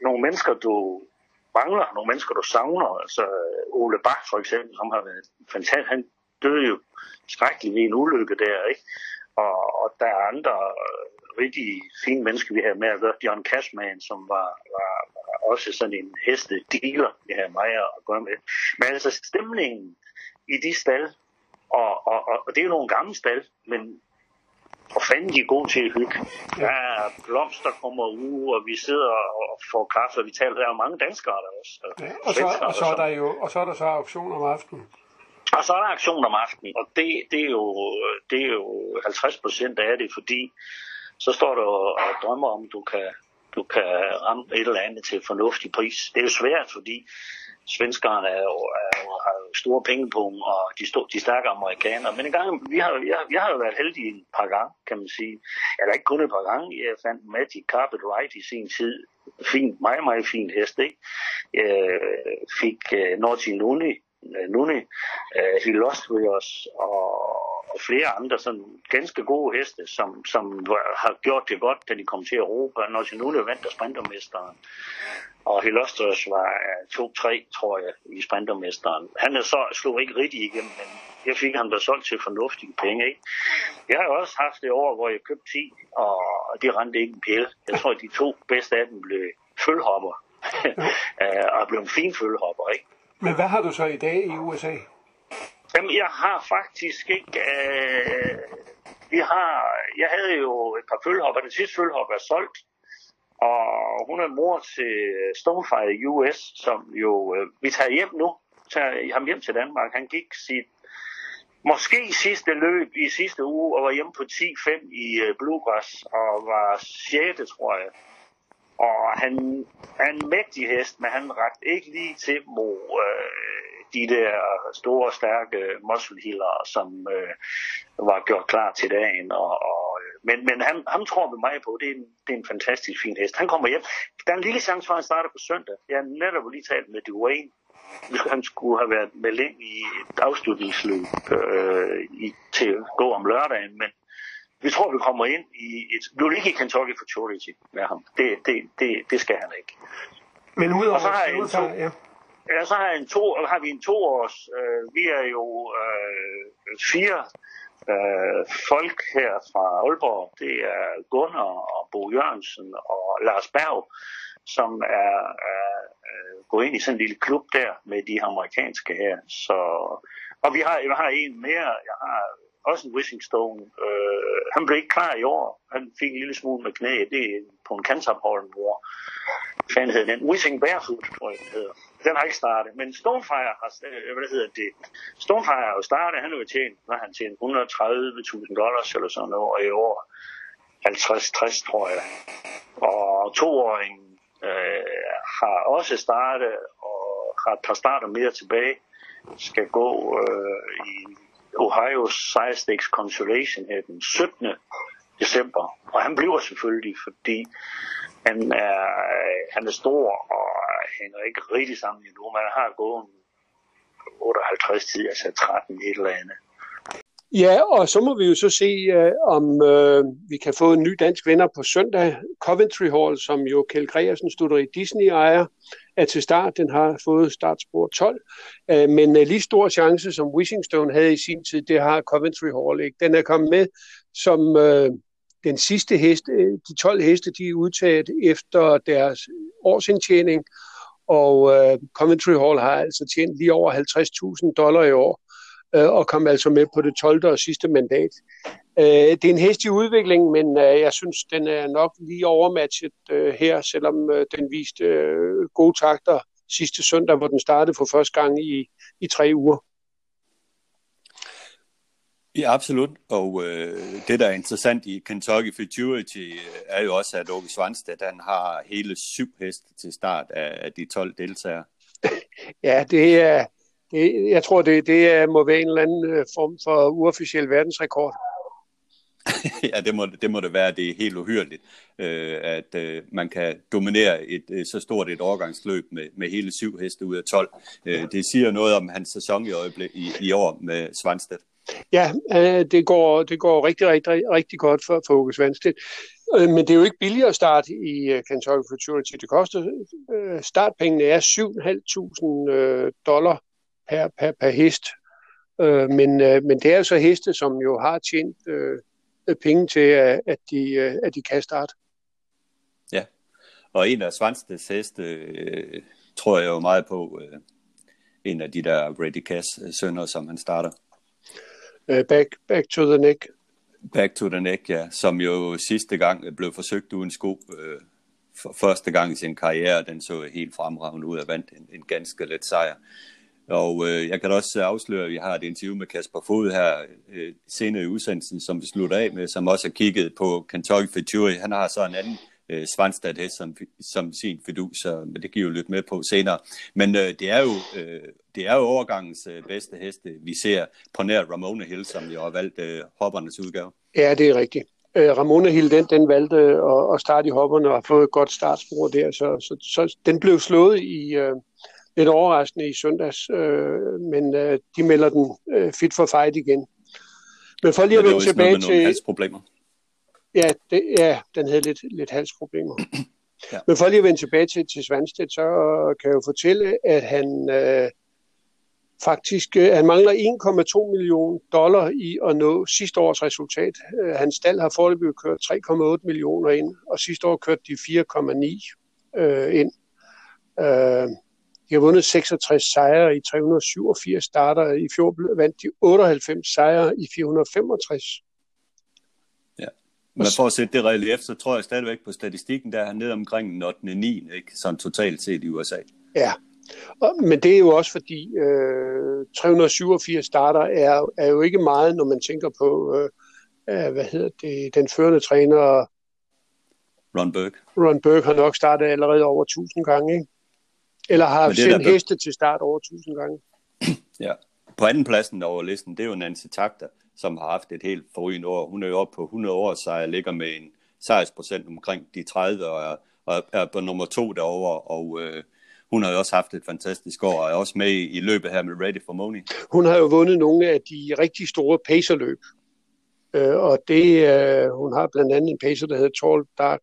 nogle mennesker, du mangler, nogle mennesker, du savner. Altså Ole Bach for eksempel, som har været fantastisk. Han døde jo skrækkeligt ved en ulykke der, ikke? Og, og der er andre rigtig fine mennesker, vi har med at gøre. John Cashman, som var, var, var også sådan en hestedealer, vi har med at gøre med. Men altså stemningen i de stald, og, og, og, og det er jo nogle gamle stald, men og fanden de er gode til at hygge. Der er blomster, der kommer ude, og vi sidder og får kaffe, og vi taler. Der er jo mange danskere der også. Ja, og, så, og, så er der jo, og så er der så auktion om aftenen. Og så er der auktion om aftenen, og det, det, er, jo, det er jo halvtreds procent af det, fordi så står du og drømmer om, du kan, du kan ramme et eller andet til fornuftig pris. Det er jo svært, fordi svenskerne er jo, er jo, har jo store penge på dem, og de, stå, de stærke amerikanere. Men en gang, vi har, jeg, jeg har jo været heldige en par gange, kan man sige. Eller ikke kun et par gange. Jeg fandt Magic Carpet Ride i sin tid. Fint, meget, meget fint hest, ikke? Øh, fik øh, Nortin Luni, Luni øh, He Lost With Us, og, og flere andre sådan ganske gode heste, som, som har gjort det godt, da de kom til Europa. Nortin Luni vandt af sprintermesteren. Og Helosters var to tre, tror jeg, i sprintermesteren. Han er så, slog ikke rigtig igennem, men jeg fik ham da solgt til fornuftige penge, ikke? Jeg har jo også haft det år, hvor jeg købte ti, og de rendte ikke en pjæl. Jeg tror, de to bedste af dem blev følhopper, og blev en fin følhopper, ikke? Men hvad har du så i dag i U S A? Jamen, jeg har faktisk ikke... Øh... Vi har... Jeg havde jo et par følhopper. Den sidste følhopper er solgt. Og hun er mor til Stonefire i U S, som jo, øh, vi tager hjem nu, tager ham hjem til Danmark. Han gik sit, måske sidste løb i sidste uge, og var hjemme på ti fem i øh, Bluegrass, og var sjette, tror jeg. Og han er en mægtig hest, men han rakte ikke lige til mod øh, de der store, stærke muskelhiller, som øh, var gjort klar til dagen, og, og Men, men ham, ham tror vi meget på. Det er, en, det er en fantastisk fin hest. Han kommer hjem. Der er en lille chance for, at han starter på søndag. Jeg har netop lige talt med Dwayne. Han skulle have været med ind i et afslutningsløb øh, i, til at gå om lørdagen. Men vi tror, vi kommer ind i et... Vi vil ikke i Kentucky Futurity med ham. Det, det, det, det skal han ikke. Men udover... Og så har jeg en to... Ja. Ja, så har, en to, har vi en toårs... Øh, vi er jo øh, fire øh, folk her fra Aalborg. Det er Gunnar og Bo Jørgensen og Lars Berg, som er øh, gået ind i sådan en lille klub der med de amerikanske her. Så, og vi har, jeg har en mere. Jeg har også en Wishing Stone. Øh, han blev ikke klar i år. Han fik en lille smule med knæ. Det er på en cancerpollen, hvor fanden hedder den. Wishing Barefoot, tror jeg, den hedder. Den har ikke startet. Men Stonefire har, hvad hedder det? Stonefire har jo startet. Han har jo tjent, hvad han tjent, et hundrede og tredive tusind dollars eller sådan noget i år. halvtreds til tres, tror jeg. Og toåringen øh, har også startet, og har et par starter mere tilbage. Skal gå øh, i Ohio Side Stakes Consolation her den syttende december. Og han bliver selvfølgelig, fordi han er, han er stor, og han er ikke rigtig sammen endnu. Man har gået otteoghalvtreds tid, altså tretten et eller andet. Ja, og så må vi jo så se, øh, om øh, vi kan få en ny dansk vinder på søndag. Coventry Hall, som jo Kjeld Gregersen studerer i Disney ejer, er til start. Den har fået startspor tolv. Øh, men øh, lige stor chance, som Wishing Stone havde i sin tid, det har Coventry Hall ikke. Den er kommet med som øh, den sidste heste. De tolv heste, de er udtaget efter deres årsindtjening. Og øh, Coventry Hall har altså tjent lige over halvtreds tusind dollar i år, og kom altså med på det tolvte og sidste mandat. Det er en hest i udvikling, men jeg synes, den er nok lige overmatchet her, selvom den viste gode takter sidste søndag, hvor den startede for første gang i, i tre uger. Ja, absolut. Og øh, det, der er interessant i Kentucky Futurity, er jo også, at Åke Svanstedt, han har hele syv heste til start af de tolv deltagere. Ja, det er... Jeg tror, det, det må være en eller anden form for uofficiel verdensrekord. Ja, det må, det må det være. Det er helt uhyrligt, øh, at øh, man kan dominere et så stort et årgangsløb med, med hele syv heste ud af tolv. Øh, det siger noget om hans sæson i, øjeblik, i, i år med Svanstedt. Ja, øh, det, går, det går rigtig, rigtig, rigtig godt for, for Åke Svanstedt. Øh, men det er jo ikke billigere at starte i uh, Kentucky Futurity. Det koster øh, startpengene er syv tusind fem hundrede dollar. Per, per, per hest, øh, men, øh, men det er jo så heste, som jo har tjent øh, penge til, at, at, de, øh, at de kan starte. Ja, og en af Svanstedts heste, øh, tror jeg jo meget på, øh, en af de der Ready Cash-sønder, som han starter. Øh, back, back to the neck. Back to the neck, ja, som jo sidste gang blev forsøgt uden sko, øh, for første gang i sin karriere, den så helt fremragende ud og vandt en, en ganske let sejr. Og øh, jeg kan også afsløre, at vi har et interview med Kasper Fod her øh, senere i udsendelsen, som vi slutter af med, som også har kigget på Kentucky Futurity. Han har så en anden øh, Svanstedt-hest som, som sin fidus, så det giver jo lidt med på senere. Men øh, det, er jo, øh, det er jo overgangens øh, bedste heste, vi ser på nær Ramona Hill, som jo har valgt øh, hoppernes udgave. Ja, det er rigtigt. Øh, Ramona Hill, den, den valgte at, at starte i hopperne og få et godt startspor der, så, så, så den blev slået i... Øh... Lidt overraskende i søndags, øh, men øh, de melder den øh, fit for fight igen. Men for lige at vende tilbage til... halsproblemer. Ja, det, ja, den havde lidt, lidt halsproblemer. Ja. Men for lige at vende tilbage til, til Svanstedt, så kan jeg jo fortælle, at han øh, faktisk øh, han mangler en komma to millioner dollar i at nå sidste års resultat. Øh, hans stald har foreløbig kørt tre komma otte millioner ind, og sidste år kørte de fire komma ni øh, ind. Øh, De har vundet seksogtres sejre i tre hundrede og syvogfirs starter. I fjor vandt de otteoghalvfems sejre i fire hundrede og femogtres. Ja, men for at sætte det relief, så tror jeg stadigvæk på statistikken, der er han nede omkring ottende og niende, ikke? Sådan totalt set i U S A. Ja, og, men det er jo også fordi øh, tre hundrede og syvogfirs starter er, er jo ikke meget, når man tænker på, øh, hvad hedder det, den førende træner Ron Burke. Ron Burke har nok startet allerede over tusind gange, ikke? Eller har sendt heste til start over tusind gange. Ja. På anden pladsen over listen, det er jo Nancy Takter, som har haft et helt forrygende år. Hun er jo oppe på hundrede år, så jeg ligger med en sejrsprocent omkring de tredive, og er, og er på nummer to derovre, og øh, hun har jo også haft et fantastisk år, og er også med i, i løbet her med Ready for Money. Hun har jo vundet nogle af de rigtig store pacerløb. Øh, og det, øh, hun har blandt andet en pacer, der hedder Tall Dark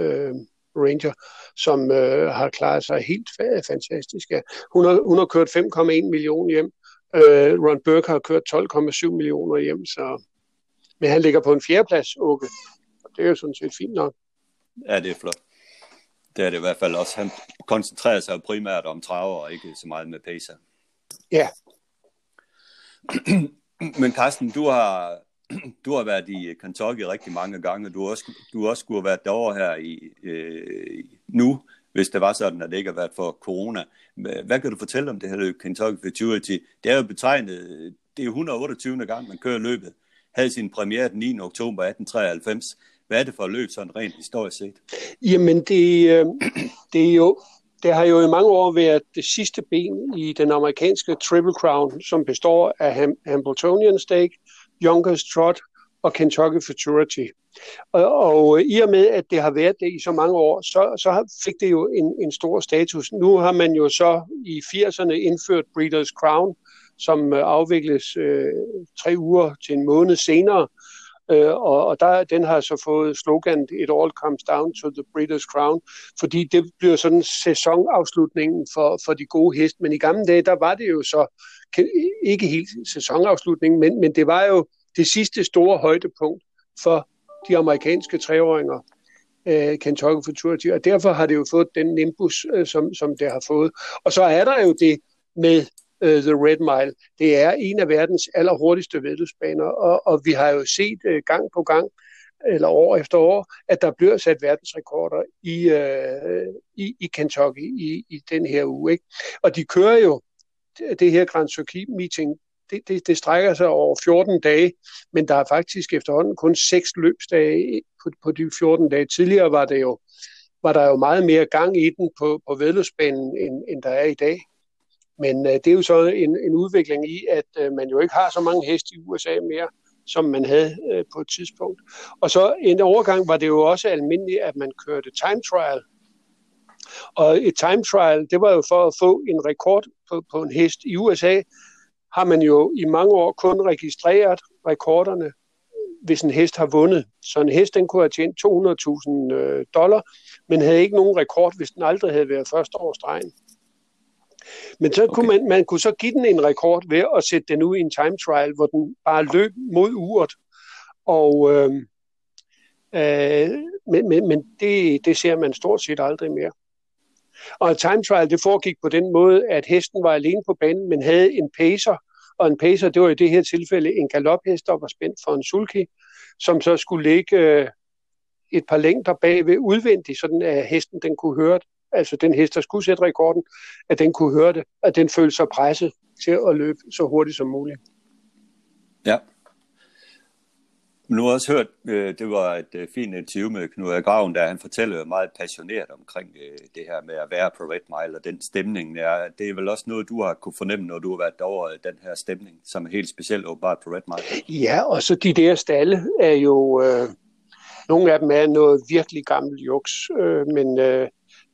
øh, Ranger, som øh, har klaret sig helt fantastisk. Ja. Hun, har, hun har kørt fem komma en millioner hjem. Øh, Ron Burke har kørt tolv komma syv millioner hjem, så... Men han ligger på en fjerdeplads, Åke. Og det er jo sådan set fint nok. Ja, det er flot. Det er det i hvert fald også. Han koncentrerer sig primært om traver og ikke så meget med pacer. Ja. Men Carsten, du har, du har været i Kentucky rigtig mange gange, og du har også, du også skulle have været derovre her i, øh, nu, hvis det var sådan, at det ikke har været for corona. Hvad kan du fortælle om det her løb, Kentucky Futurity? Det er jo betegnet, det er et hundrede og otteogtyvende gang, man kører løbet. Havde sin premiere den niende oktober atten treoghalvfems. Hvad er det for et løb, sådan rent historisk set? Jamen, det, det, er jo, det har jo i mange år været det sidste ben i den amerikanske Triple Crown, som består af Ham, Hambletonian Stake, Yonkers Trot og Kentucky Futurity. Og, og i og med, at det har været det i så mange år, så, så fik det jo en, en stor status. Nu har man jo så i firserne indført Breeders Crown, som afvikles øh, tre uger til en måned senere. Øh, og og der, den har så fået sloganet It all comes down to the Breeders' Crown, fordi det bliver sådan sæsonafslutningen for, for de gode heste. Men i gamle dage, der var det jo så ikke helt sæsonafslutningen, men, men det var jo det sidste store højdepunkt for de amerikanske treåringer, øh, Kentucky Futurity. Og derfor har det jo fået den nimbus, øh, som, som det har fået. Og så er der jo det med The Red Mile. Det er en af verdens allerhurtigste væddeløbsbaner, og, og vi har jo set uh, gang på gang, eller år efter år, at der bliver sat verdensrekorder i, uh, i, i Kentucky i, i den her uge. Ikke? Og de kører jo det her Grand Circuit-meeting. Det, det, det strækker sig over fjorten dage, men der er faktisk efterhånden kun seks løbsdage på, på de fjorten dage. Tidligere var, det jo, var der jo meget mere gang i den på, på væddeløbsbanen, end, end der er i dag. Men øh, det er jo så en, en udvikling i, at øh, man jo ikke har så mange heste i U S A mere, som man havde øh, på et tidspunkt. Og så en overgang var det jo også almindeligt, at man kørte time trial. Og et time trial, det var jo for at få en rekord på, på en hest. I U S A har man jo i mange år kun registreret rekorderne, hvis en hest har vundet. Så en hest, den kunne have tjent to hundrede tusind dollar, men havde ikke nogen rekord, hvis den aldrig havde været førsteårsdrejen. Men så okay. kunne man, man kunne så give den en rekord ved at sætte den ud i en time trial, hvor den bare løb mod uret. Og, øh, øh, men men det, det ser man stort set aldrig mere. Og time trial, det foregik på den måde, at hesten var alene på banen, men havde en pacer. Og en pacer, det var i det her tilfælde en galophest, der var spændt for en sulky, som så skulle ligge et par længder bagved udvendigt, sådan at hesten den kunne høre det. Altså den hest, der skulle sætte rekorden, at den kunne høre det, at den følte sig presset til at løbe så hurtigt som muligt. Ja. Men nu har jeg også hørt, det var et fint interview med Knud Graven, der han fortæller meget passioneret omkring det her med at være på Red Mile og den stemning. Ja, det er vel også noget, du har kunne fornemme, når du har været over den her stemning, som er helt specielt åbenbart på Red Mile. Ja, og så de der stalle er jo... Øh, nogle af dem er noget virkelig gammelt juks, øh, men... Øh,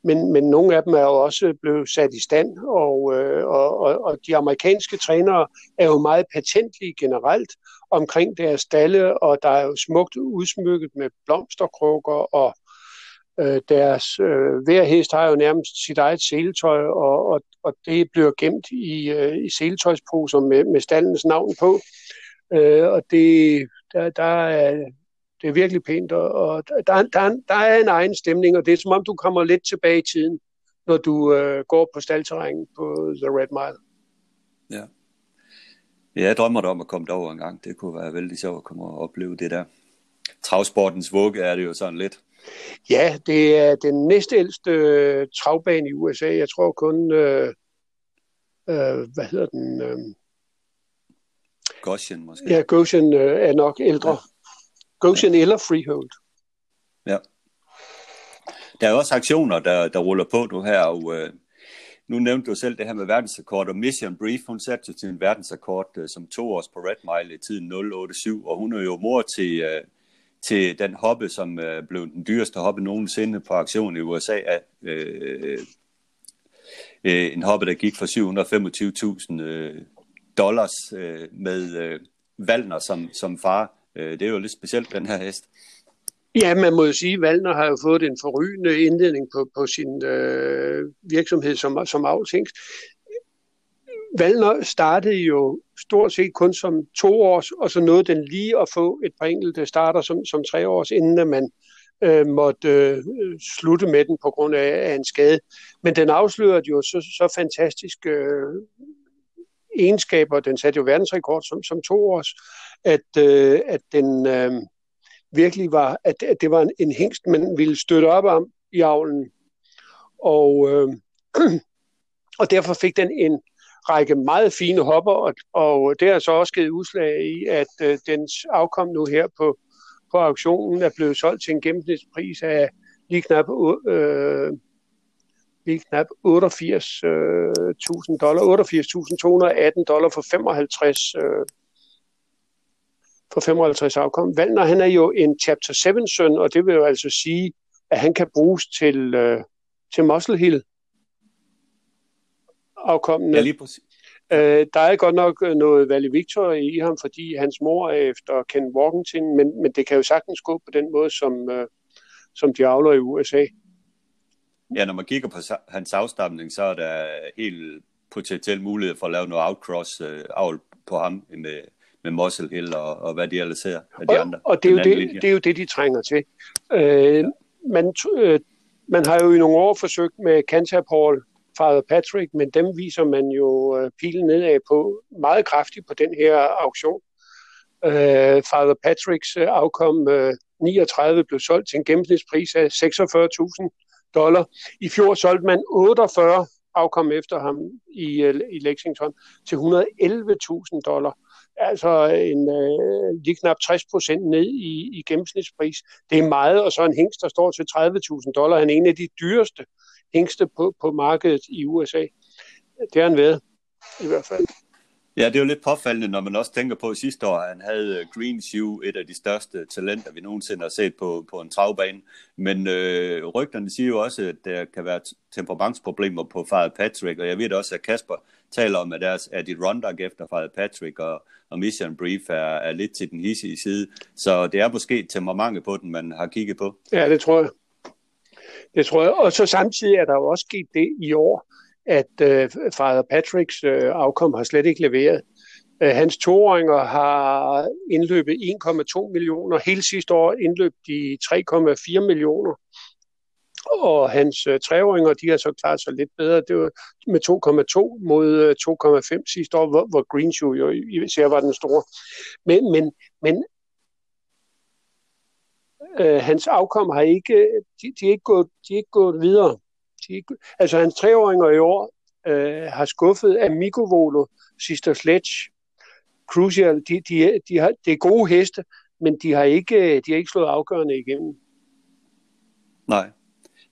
Men, men nogle af dem er jo også blevet sat i stand, og, øh, og, og de amerikanske trænere er jo meget patentlige generelt omkring deres stalle, og der er jo smukt udsmykket med blomsterkrukker, og øh, deres øh, hver hest har jo nærmest sit eget seletøj, og, og, og det bliver gemt i, øh, i seletøjsposer med, med stallens navn på, øh, og det der, der er... Det er virkelig pænt, og der, der, der er en egen stemning, og det er som om, du kommer lidt tilbage i tiden, når du øh, går på staldterrænen på The Red Mile. Ja. Ja, jeg drømmer da om at komme derover en gang. Det kunne være vældig sjovt at komme og opleve det der. Travsportens vugge er det jo sådan lidt. Ja, det er den næstældste øh, travbane i U S A. Jeg tror kun, øh, øh, hvad hedder den? Øh... Goshen måske. Ja, Goshen øh, er nok ældre. Ja. Goshen ja. Eller Freehold. Ja. Der er også aktioner, der, der ruller på nu her, og øh, nu nævnte du selv det her med verdensrekord, og Mission Brief, hun satte jo til en verdensrekord øh, som to års på Red Mile i tiden nul otte syv, og hun er jo mor til, øh, til den hoppe, som øh, blev den dyreste hoppe nogensinde på aktion i U S A. Øh, øh, en hoppe, der gik for syv hundrede og femogtyve tusind øh, dollars øh, med øh, Valner som, som far. Det er jo lidt specielt, den her hest. Ja, man må jo sige, at Valner har jo fået en forrygende indledning på, på sin øh, virksomhed som, som avlshingst. Valner startede jo stort set kun som toårs, og så nåede den lige at få et par enkelte starter som, som treårs, inden man øh, måtte øh, slutte med den på grund af, af en skade. Men den afslørede jo så, så fantastisk øh, egenskaber, den satte jo verdensrekord som, som toårs, at, øh, at den øh, virkelig var, at, at det var en, en hingst, man ville støtte op om i avlen. Og, øh, og derfor fik den en række meget fine hopper, og, og det har så også givet udslag i, at øh, dens afkom nu her på, på auktionen er blevet solgt til en gennemsnitspris af lige knap, øh, lige knap otteogfirs tusind dollar, otteogfirs tusind to hundrede og atten dollar for femoghalvtreds øh, for femoghalvtreds afkom. Valner, han er jo en Chapter syv-søn, og det vil jo altså sige, at han kan bruges til, øh, til Muscle Hill afkommende. Ja, lige præcis. Øh, der er godt nok noget Valley Victor i ham, fordi hans mor er efter Ken Workington, men, men det kan jo sagtens gå på den måde, som, øh, som de avler i U S A. Ja, når man kigger på hans afstamning, så er der helt potentielt mulighed for at lave noget outcross-avl på ham med, med Muscle Hill og, og hvad de ellers ser af de og, andre. Og det er, jo det, det er jo det, de trænger til. Øh, ja. man, øh, man har jo i nogle år forsøgt med Canterpole, Father Patrick, men dem viser man jo øh, pilen nedad på meget kraftigt på den her auktion. Øh, Father Patricks øh, afkom øh, niogtredive blev solgt til en gennemsnitspris af seksogfyrre tusind dollar. I fjor solgte man otteogfyrre afkom efter ham i, øh, i Lexington til et hundrede og elleve tusind dollar. Altså en, øh, lige knap tres procent ned i, i gennemsnitspris. Det er meget, og så en hingst, der står til tredive tusind dollar. Han er en af de dyreste hængste på, på markedet i U S A. Det har han været, i hvert fald. Ja, det er jo lidt påfaldende, når man også tænker på, at sidste år han havde Green Shoe, et af de største talenter, vi nogensinde har set på, på en travbane. Men øh, rygterne siger jo også, at der kan være temperamentsproblemer på Father Patrick, og jeg ved også, at Kasper taler om, at deres Adi Rondak efter Father Patrick og, og Mission Brief er, er lidt til den hissige side. Så det er måske temperamentet på den, man har kigget på. Ja, det tror jeg. Det tror jeg. Og så samtidig er der jo også sket det i år, at øh, Father Patricks øh, afkom har slet ikke leveret. Øh, hans toåringer har indløbet en komma to millioner. Hele sidste år indløb de tre komma fire millioner. Og hans øh, treåringer, de har så klaret sig lidt bedre. Det var med to komma to mod øh, to komma fem sidste år, hvor, hvor Green Shoe jo især var den store. Men, men, men Uh, hans afkom har ikke, de, de er ikke gået, de er ikke gået videre. De er ikke, altså hans treåringer i år uh, har skuffet Amigo Volo, Sister Sledge, Crucial. De, de, de har, det er gode heste, men de har ikke, de har ikke slået afgørende igennem. Nej.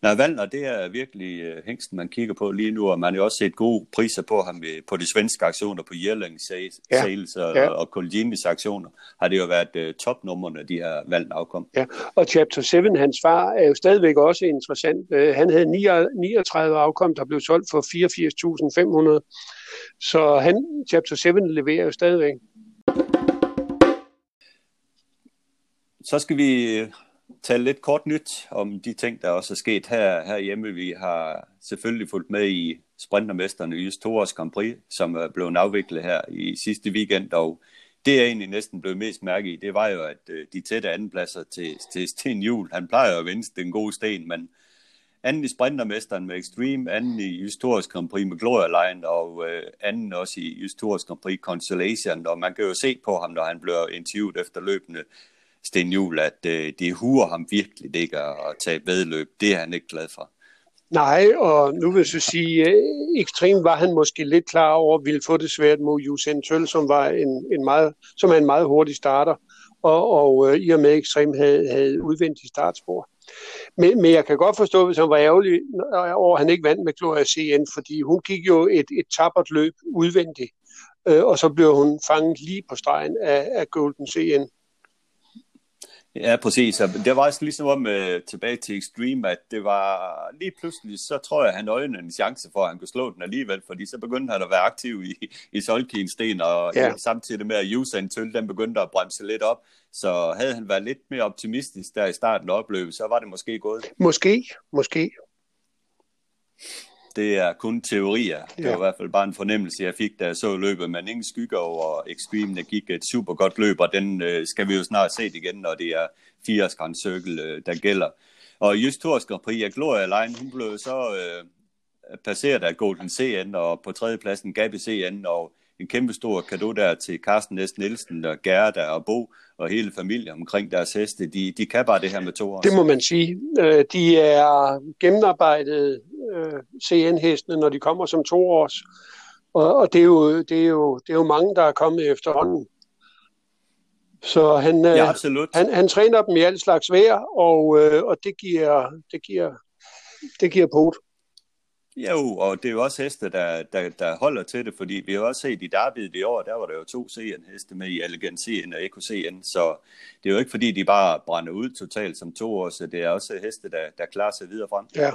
Nej, Valner, det er virkelig uh, hængsten, man kigger på lige nu, og man har jo også set gode priser på ham ved, på de svenske aktioner, på Jerlings ja. Sales og, ja. og Colginis aktioner, har det jo været uh, topnummerne, de her Valner afkom. Ja, og Chapter syv, hans far, er jo stadigvæk også interessant. Uh, han havde niogtredive afkom, der blev solgt for fireogfirs tusind fem hundrede, så han, Chapter syv leverer jo stadigvæk. Så skal vi tale lidt kort nyt om de ting, der også er sket her, herhjemme. Vi har selvfølgelig fulgt med i Sprintermesterne i Tours Grand Prix, som er blevet afviklet her i sidste weekend, og det er egentlig næsten blevet mest mærke i, det var jo, at de tætte andenpladser til, til Sten Juhl, han plejer at vinde den gode Sten, men anden i Sprintermesteren med Extreme, anden i Jysk Tours Grand Prix med Gloria Line, og øh, anden også i Jysk Tours Grand Prix Constellation, og man kan jo se på ham, når han bliver interviewet efter løbende, Sten Juhl, at øh, det huer ham virkelig ikke at tage vedløb. Det er han ikke glad for. Nej, og nu vil jeg så sige, øh, ekstrem var han måske lidt klar over, at ville få det svært mod Usain Tøll, som var en, en meget, som er en meget hurtig starter, og, og øh, i og med ekstrem havde, havde udvendt i startspor. Men, men jeg kan godt forstå, hvis han var ærgerlig over, han ikke vandt med Gloria C N, fordi hun gik jo et, et tappert løb udvendigt, øh, og så blev hun fanget lige på stregen af, af Golden C N. Ja, præcis. Det var også ligesom om øh, tilbage til Extreme, at det var lige pludselig, så tror jeg, at han øjnede en chance for, at han kunne slå den alligevel, fordi så begyndte han at være aktiv i, i Solkinsten, og ja. Samtidig med, at Usain Tøl, den begyndte at bremse lidt op. Så havde han været lidt mere optimistisk der i starten af opløbet, så var det måske gået. Måske, måske. Det er kun teorier. Det var ja. I hvert fald bare en fornemmelse, jeg fik, da jeg så løbet, men ingen skygger over Extreme. Det gik et super godt løb, og den øh, skal vi jo snart se igen, når det er firs Grand Circle, øh, der gælder. Og just Thors Grand Prix, Gloria Line, hun blev så øh, passeret af Golden C N, og på tredjepladsen Gabi C N, og en kæmpestor kado der til Carsten S. Nielsen og Gerda og Bo og hele familien omkring deres heste. De, de kan bare det her med to år. Det må man sige. De er gennemarbejdet C N-hestene, når de kommer som to års. Og, og det, er jo, det, er jo, det er jo mange, der er kommet efterhånden. Så han, ja, han, han træner dem i alle slags vejr, og, og det giver det giver, det giver pot. Jo, og det er jo også heste, der, der, der holder til det, fordi vi har også set i Darby'et i år, der var der jo to C N-heste med i Allegan C N og Eco C N, så det er jo ikke fordi, de bare brænder ud totalt som to år, så det er også heste, der, der klarer sig videre frem. Ja.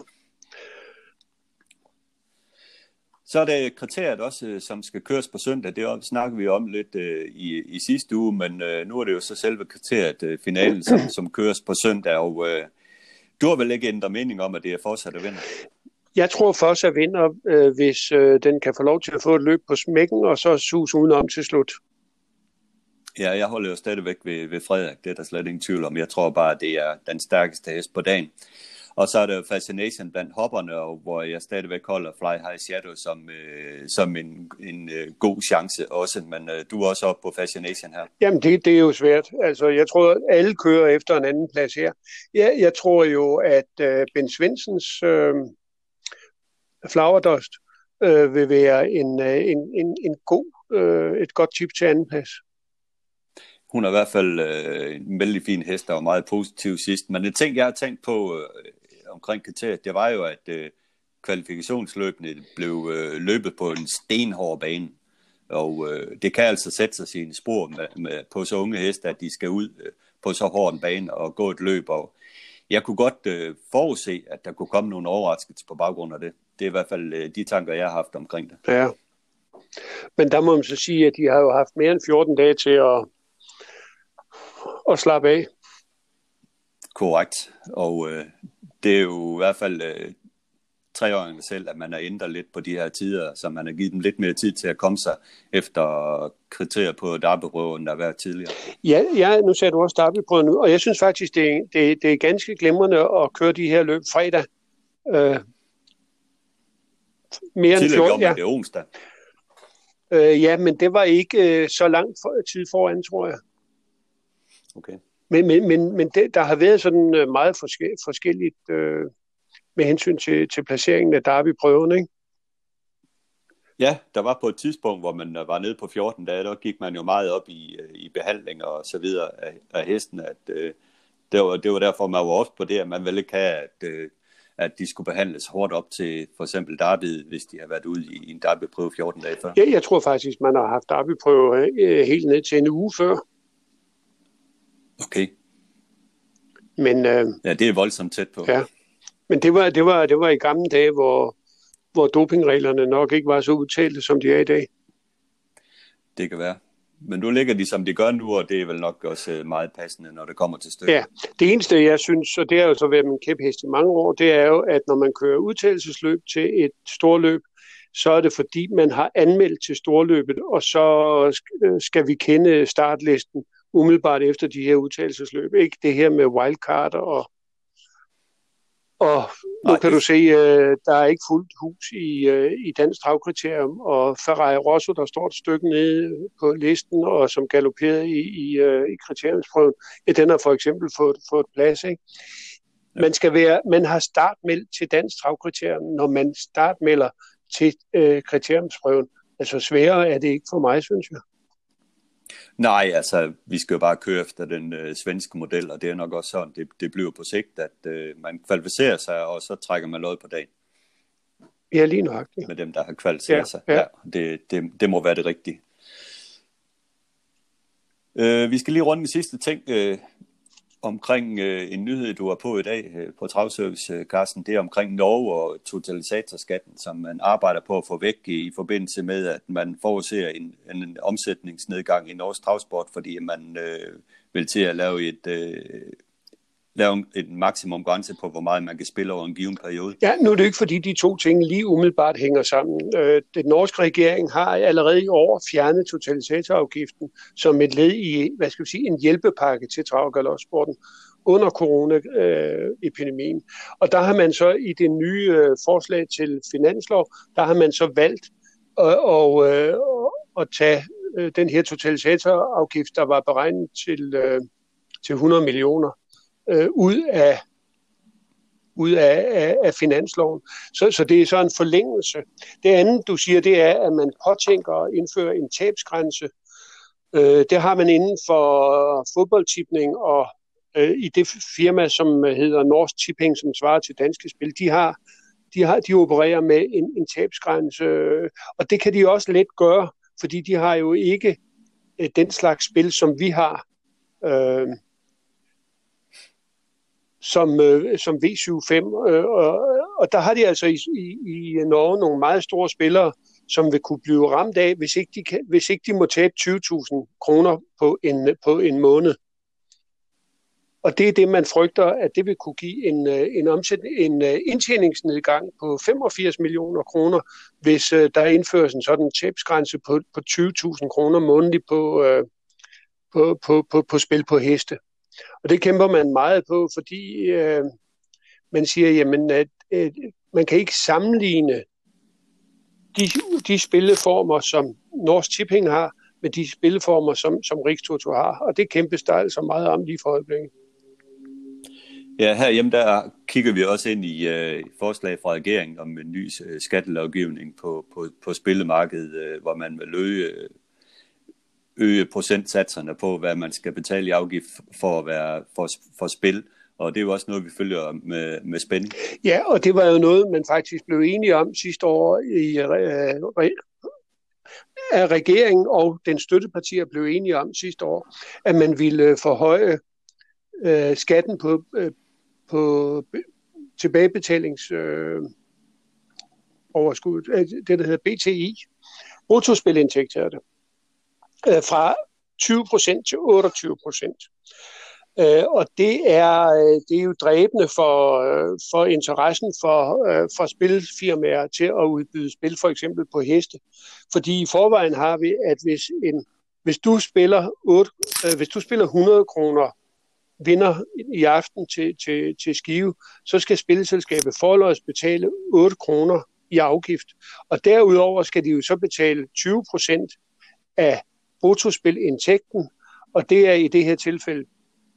Så er det kriteriet også, som skal køres på søndag, det snakker vi om lidt øh, i, i sidste uge, men øh, nu er det jo så selve kriteriet, øh, finalen, som, som køres på søndag, og øh, du har vel ikke ændret mening om, at det er fortsat at vinde? Jeg tror først, at vinder, øh, hvis øh, den kan få lov til at få et løb på smækken, og så sus udenom til slut. Ja, jeg holder jo stadigvæk ved, ved Frederik. Det er der slet ingen tvivl om. Jeg tror bare, det er den stærkeste hest på dagen. Og så er der Fascination blandt hopperne, og hvor jeg stadigvæk holder Fly High Shadow som, øh, som en, en øh, god chance også. Men øh, du er også oppe på Fascination her. Jamen, det, det er jo svært. Altså, jeg tror, at alle kører efter en anden plads her. Ja, jeg tror jo, at øh, Ben Svensens... Øh, Flowerdust øh, vil være en, en, en, en god, øh, et godt tip til andenplads. Hun er i hvert fald øh, en vældig fin hest, og var meget positiv sidst. Men det ting, jeg har tænkt på øh, omkring kriteriet, det var jo, at øh, kvalifikationsløbene blev øh, løbet på en stenhård bane. Og øh, det kan altså sætte sig sine spor med, med, på så unge heste, at de skal ud øh, på så hård en bane og gå et løb. Og jeg kunne godt øh, forudse, at der kunne komme nogle overraskelser på baggrund af det. Det er i hvert fald de tanker, jeg har haft omkring det. Ja. Men der må man så sige, at de har jo haft mere end fjorten dage til at, at slappe af. Korrekt. Og øh, det er jo i hvert fald øh, treåringen selv, at man har ændret lidt på de her tider, så man har givet dem lidt mere tid til at komme sig efter kriterier på derbyprøven, der har været tidligere. Ja, ja, nu sagde du også derbyprøven nu, og jeg synes faktisk, det er, det, det er ganske glimrende at køre de her løb fredag. Øh, Mere end fjorten, ja. Det onsdag. Øh, ja, men det var ikke øh, så lang for, tid foran, tror jeg. Okay. Men, men, men, men det, der har været sådan meget forske, forskelligt øh, med hensyn til, til placeringen af derbyprøven, ikke? Ja, der var på et tidspunkt, hvor man var nede på fjorten dage, der gik man jo meget op i, i behandlinger og så videre af, af hesten. At, øh, det, var, det var derfor, man var også på det, at man ville ikke have... At, øh, at de skulle behandles hårdt op til for eksempel derbyet, hvis de har været ude i en derbyprøve fjorten dage før. Ja, jeg tror faktisk, man har haft derbyprøve øh, helt ned til en uge før. Okay. Men, øh, ja, det er voldsomt tæt på. Ja, men det var, det var, det var i gamle dage, hvor, hvor dopingreglerne nok ikke var så udtalte, som de er i dag. Det kan være. Men nu ligger de, som de gør nu, og det er vel nok også meget passende, når det kommer til stykket. Ja, det eneste, jeg synes, og det har jo så været min kæphest i mange år, det er jo, at når man kører udtagelsesløb til et storløb, så er det fordi, man har anmeldt til storløbet, og så skal vi kende startlisten umiddelbart efter de her udtagelsesløb. Ikke det her med wildcard og... Og nu kan du se, der er ikke fuldt hus i, i dansk travkriterium, og Ferrari Rosso, der står et stykke nede på listen, og som galopperede i, i, i kriteriumsprøven, ja, den har for eksempel fået, fået plads, ikke? Man, skal være, man har startmeldt til dansk travkriterium, når man startmelder til øh, kriteriumsprøven. Altså sværere er det ikke for mig, synes jeg. Nej, altså, vi skal jo bare køre efter den øh, svenske model, og det er nok også sådan, det, det bliver på sigt, at øh, man kvalificerer sig, og så trækker man lod på dagen. Ja, lige nok. Ja. Med dem, der har kvalificeret ja, sig. Ja, ja det, det, det må være det rigtige. Øh, vi skal lige runde den sidste ting. Øh, omkring øh, en nyhed, du var på i dag øh, på Travservice, øh, Carsten. Det er omkring Norge og totalisatorskatten, som man arbejder på at få væk i, i forbindelse med, at man forudser en, en omsætningsnedgang i Norges travsport, fordi man øh, vil til at lave et... Øh, lave en maksimum grænse på, hvor meget man kan spille over en given periode? Ja, nu er det ikke, fordi de to ting lige umiddelbart hænger sammen. Øh, den norske regering har allerede i år fjernet totalisatorafgiften som et led i, hvad skal vi sige, en hjælpepakke til trav- og galopsporten under coronaepidemien. Øh, og der har man så i det nye øh, forslag til finanslov, der har man så valgt at, og, øh, at tage øh, den her totalisatorafgift, der var beregnet til, øh, til hundrede millioner. Øh, ud af, ud af, af, af finansloven. Så, så det er så en forlængelse. Det andet, du siger, det er, at man påtænker at indføre en tabsgrænse. Øh, det har man inden for fodboldtipning, og øh, i det firma, som hedder Norsk Tipping, som svarer til Danske Spil, de har, de har, de opererer med en, en tabsgrænse, og det kan de også let gøre, fordi de har jo ikke øh, den slags spil, som vi har, øh, som, øh, som V syvoghalvfems, øh, og, og der har de altså i, i, i Norge nogle meget store spillere, som vil kunne blive ramt af, hvis ikke de, kan, hvis ikke de må tabe tyve tusind kroner på en, på en måned. Og det er det, man frygter, at det vil kunne give en, en, omsætning, en indtjeningsnedgang på femogfirs millioner kroner, hvis øh, der indføres en sådan tabsgrænse på, på tyve tusind kroner månedligt på, øh, på, på, på, på spil på heste. Og det kæmper man meget på, fordi øh, man siger, jamen, at øh, man kan ikke sammenligne de, de spilleformer, som Norsk Tipping har, med de spilleformer, som, som Rikstoto har. Og det kæmpes der altså meget om lige for øjeblikket. Ja, herhjemme der kigger vi også ind i øh, forslag fra regeringen om en ny øh, skattelovgivning på, på, på spillemarkedet, øh, hvor man vil øge... Øh, øge procentsatserne på, hvad man skal betale i afgift for at være for, for spil, og det er jo også noget, vi følger med, med spænding. Ja, og det var jo noget, man faktisk blev enige om sidste år i øh, at regeringen og den støttepartier blev enige om sidste år, at man ville forhøje øh, skatten på, øh, på tilbagebetalings øh, overskud, det der hedder B T I, bruttospilindtægt er det, fra tyve procent til otteogtyve procent. Og det er, det er jo dræbende for, for interessen for, for spilfirmaer til at udbyde spil, for eksempel på heste. Fordi i forvejen har vi, at hvis, en, hvis, du, spiller otte, hvis du spiller hundrede kroner vinder i aften til, til, til Skive, så skal spilselskabet forlods betale otte kroner i afgift. Og derudover skal de jo så betale tyve procent af bruttospilindtægten, og det er i det her tilfælde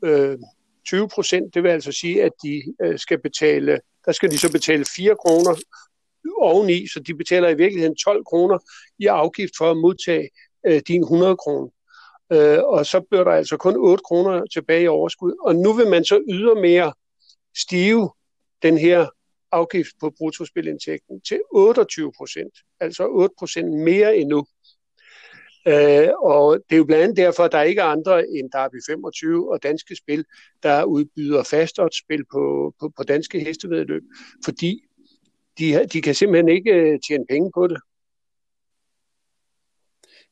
øh, tyve procent, det vil altså sige, at de øh, skal betale, der skal de så betale fire kroner oveni, så de betaler i virkeligheden tolv kroner i afgift for at modtage øh, dine hundrede kroner. Øh, og så bliver der altså kun otte kroner tilbage i overskud, og nu vil man så ydermere stive den her afgift på bruttospilindtægten til otteogtyve procent, altså otte procent mere endnu. Uh, og det er jo blandt andet derfor, at der ikke er andre end Derby femogtyve og Danske Spil, der udbyder fastoddsspil på, på, på danske hestevæddeløb, fordi de, de kan simpelthen ikke tjene penge på det.